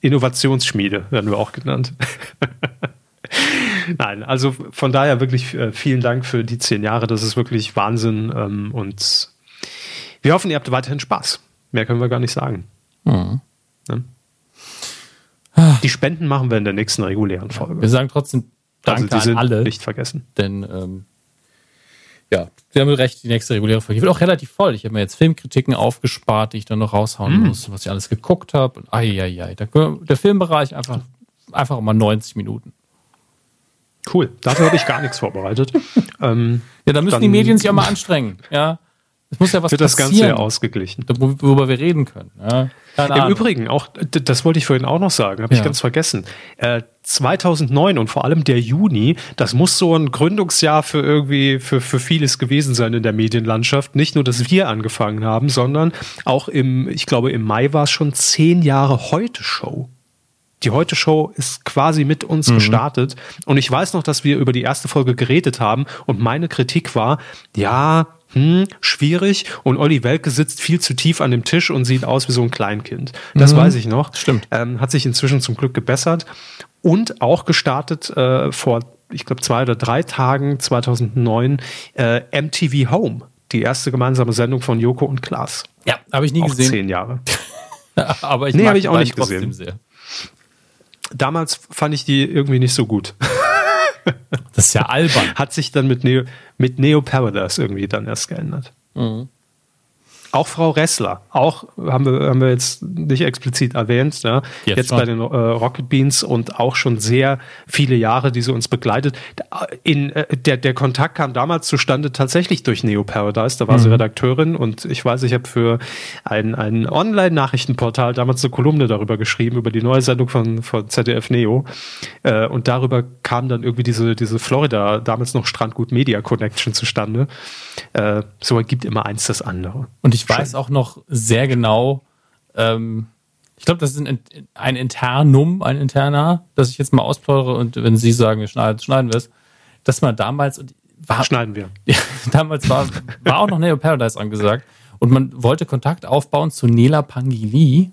Innovationsschmiede werden wir auch genannt. Nein, also von daher wirklich vielen Dank für die zehn Jahre. Das ist wirklich Wahnsinn. Und wir hoffen, ihr habt weiterhin Spaß. Mehr können wir gar nicht sagen. Mhm. Die Spenden machen wir in der nächsten regulären Folge. Wir sagen trotzdem Danke also die sind an alle. Nicht vergessen. Denn ähm ja, Sie haben recht, die nächste reguläre Folge wird auch relativ voll. Ich habe mir jetzt Filmkritiken aufgespart, die ich dann noch raushauen mm. muss, was ich alles geguckt habe. Und ai, ai, ai. Der, der Filmbereich einfach, einfach mal neunzig Minuten. Cool, dafür habe ich gar nichts vorbereitet. ähm, ja, da müssen die Medien sich auch mal anstrengen. Ja, es muss ja was wird das passieren, Ganze ja ausgeglichen. Worüber wir reden können. Ja, keine Ahnung. Im Übrigen, auch das wollte ich vorhin auch noch sagen, habe ja. ich ganz vergessen. Äh, zweitausendneun und vor allem der Juni, das muss so ein Gründungsjahr für irgendwie für, für vieles gewesen sein in der Medienlandschaft. Nicht nur, dass wir angefangen haben, sondern auch im, ich glaube im Mai war es schon zehn Jahre Heute-Show. Die Heute-Show ist quasi mit uns mhm. gestartet und ich weiß noch, dass wir über die erste Folge geredet haben und meine Kritik war, ja, hm, schwierig und Olli Welke sitzt viel zu tief an dem Tisch und sieht aus wie so ein Kleinkind. Das mhm. weiß ich noch. Stimmt. Ähm, hat sich inzwischen zum Glück gebessert. Und auch gestartet äh, vor, ich glaube, zwei oder drei Tagen, zweitausendneun, äh, M T V Home. Die erste gemeinsame Sendung von Joko und Klaas. Ja, habe ich nie auch gesehen. Zehn Jahre. Aber ich nee, habe ich auch nicht gesehen. Sehr. Damals fand ich die irgendwie nicht so gut. Das ist ja albern. Hat sich dann mit Neo, mit Neo Paradise irgendwie dann erst geändert. Mhm. Auch Frau Ressler, auch haben wir, haben wir jetzt nicht explizit erwähnt, ne? Jetzt, jetzt bei den äh, Rocket Beans und auch schon sehr viele Jahre, die sie uns begleitet. In, äh, der, der Kontakt kam damals zustande tatsächlich durch Neo Paradise, da war mhm. sie Redakteurin und ich weiß, ich habe für ein, ein Online-Nachrichtenportal damals eine Kolumne darüber geschrieben, über die neue Sendung von, von Z D F Neo äh, und darüber kam dann irgendwie diese, diese Florida, damals noch Strandgut Media Connection zustande. Äh, so ergibt immer eins das andere. Und ich weiß auch noch sehr genau, ähm, ich glaube, das ist ein, ein Internum, ein Interna, das ich jetzt mal ausplaudere und wenn Sie sagen, wir schneiden, schneiden wir es, dass man damals... War, schneiden wir. Ja, damals war, war auch noch Neo Paradise angesagt und man wollte Kontakt aufbauen zu Nela Pangili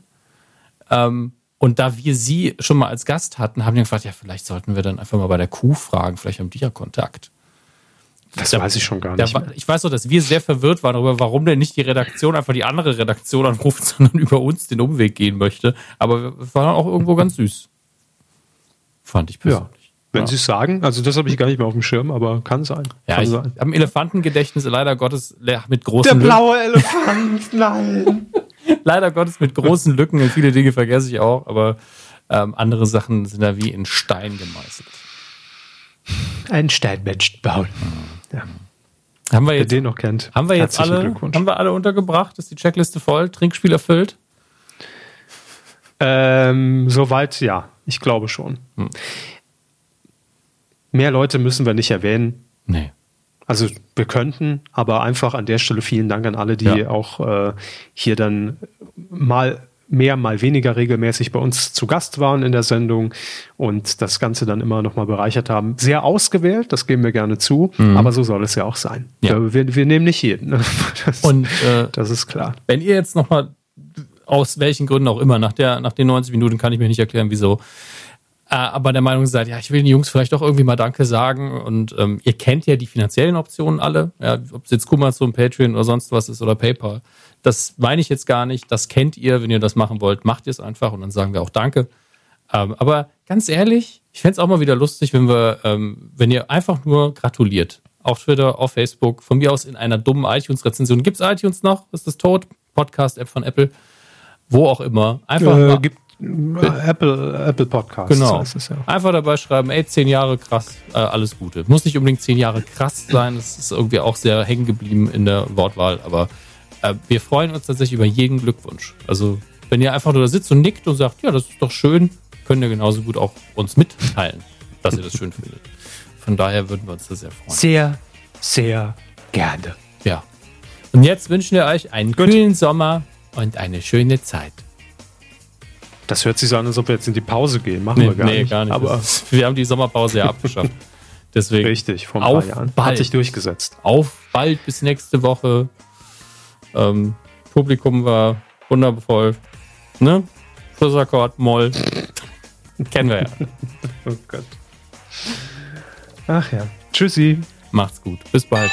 ähm, und da wir sie schon mal als Gast hatten, haben wir gefragt, ja, vielleicht sollten wir dann einfach mal bei der Kuh fragen, vielleicht haben die ja Kontakt. Das da, weiß ich schon gar nicht. Da, ich weiß doch, dass wir sehr verwirrt waren darüber, warum denn nicht die Redaktion einfach die andere Redaktion anruft, sondern über uns den Umweg gehen möchte. Aber wir waren auch irgendwo ganz süß. Fand ich persönlich. Ja, wenn ja. Sie es sagen, also das habe ich gar nicht mehr auf dem Schirm, aber kann sein. Ja, kann ich sein. Am Elefantengedächtnis leider Gottes mit großen Lücken. Der blaue Lücken. Elefant, nein. Leider Gottes mit großen Lücken und viele Dinge vergesse ich auch, aber ähm, andere Sachen sind da wie in Stein gemeißelt. Ein Steinmensch bauen. Ja. Haben wir jetzt, den noch kennt. Haben wir jetzt alle, haben wir alle untergebracht? Ist die Checkliste voll? Trinkspiel erfüllt? Ähm, soweit ja. Ich glaube schon. Hm. Mehr Leute müssen wir nicht erwähnen. Nee. Also wir könnten, aber einfach an der Stelle vielen Dank an alle, die ja. auch äh, hier dann mal mehr, mal weniger regelmäßig bei uns zu Gast waren in der Sendung und das Ganze dann immer nochmal bereichert haben. Sehr ausgewählt, das geben wir gerne zu, mhm. aber so soll es ja auch sein. Ja. Wir, wir nehmen nicht jeden. Das, und, äh, das ist klar. Wenn ihr jetzt nochmal, aus welchen Gründen auch immer, nach, der, nach den neunzig Minuten kann ich mir nicht erklären, wieso, äh, aber der Meinung seid, ja, ich will den Jungs vielleicht doch irgendwie mal Danke sagen und ähm, ihr kennt ja die finanziellen Optionen alle, ja, ob es jetzt Kumazon, Patreon oder sonst was ist oder PayPal. Das meine ich jetzt gar nicht. Das kennt ihr. Wenn ihr das machen wollt, macht ihr es einfach. Und dann sagen wir auch Danke. Ähm, aber ganz ehrlich, ich fände es auch mal wieder lustig, wenn wir, ähm, wenn ihr einfach nur gratuliert. Auf Twitter, auf Facebook. Von mir aus in einer dummen iTunes-Rezension. Gibt es iTunes noch? Ist das tot? Podcast-App von Apple. Wo auch immer. Einfach äh, mal. Gibt Apple, Apple Podcasts. Genau. Heißt es, ja. Einfach dabei schreiben, ey, zehn Jahre krass, äh, alles Gute. Muss nicht unbedingt zehn Jahre krass sein. Das ist irgendwie auch sehr hängen geblieben in der Wortwahl. Aber wir freuen uns tatsächlich über jeden Glückwunsch. Also, wenn ihr einfach nur da sitzt und nickt und sagt, ja, das ist doch schön, könnt ihr genauso gut auch uns mitteilen, dass ihr das schön findet. Von daher würden wir uns da sehr freuen. Sehr, sehr gerne. Ja. Und jetzt wünschen wir euch einen gut. kühlen Sommer und eine schöne Zeit. Das hört sich so an, als ob wir jetzt in die Pause gehen. Machen nee, wir gar nee, nicht. Nee, gar nicht. Aber wir haben die Sommerpause ja abgeschafft. Deswegen richtig, vor ein paar Jahren. Bald. Hat sich durchgesetzt. Auf bald, bis nächste Woche. Ähm, Publikum war wundervoll. Ne? Fussakkord, Moll. Kennen wir ja. Oh Gott. Ach ja. Tschüssi. Macht's gut. Bis bald.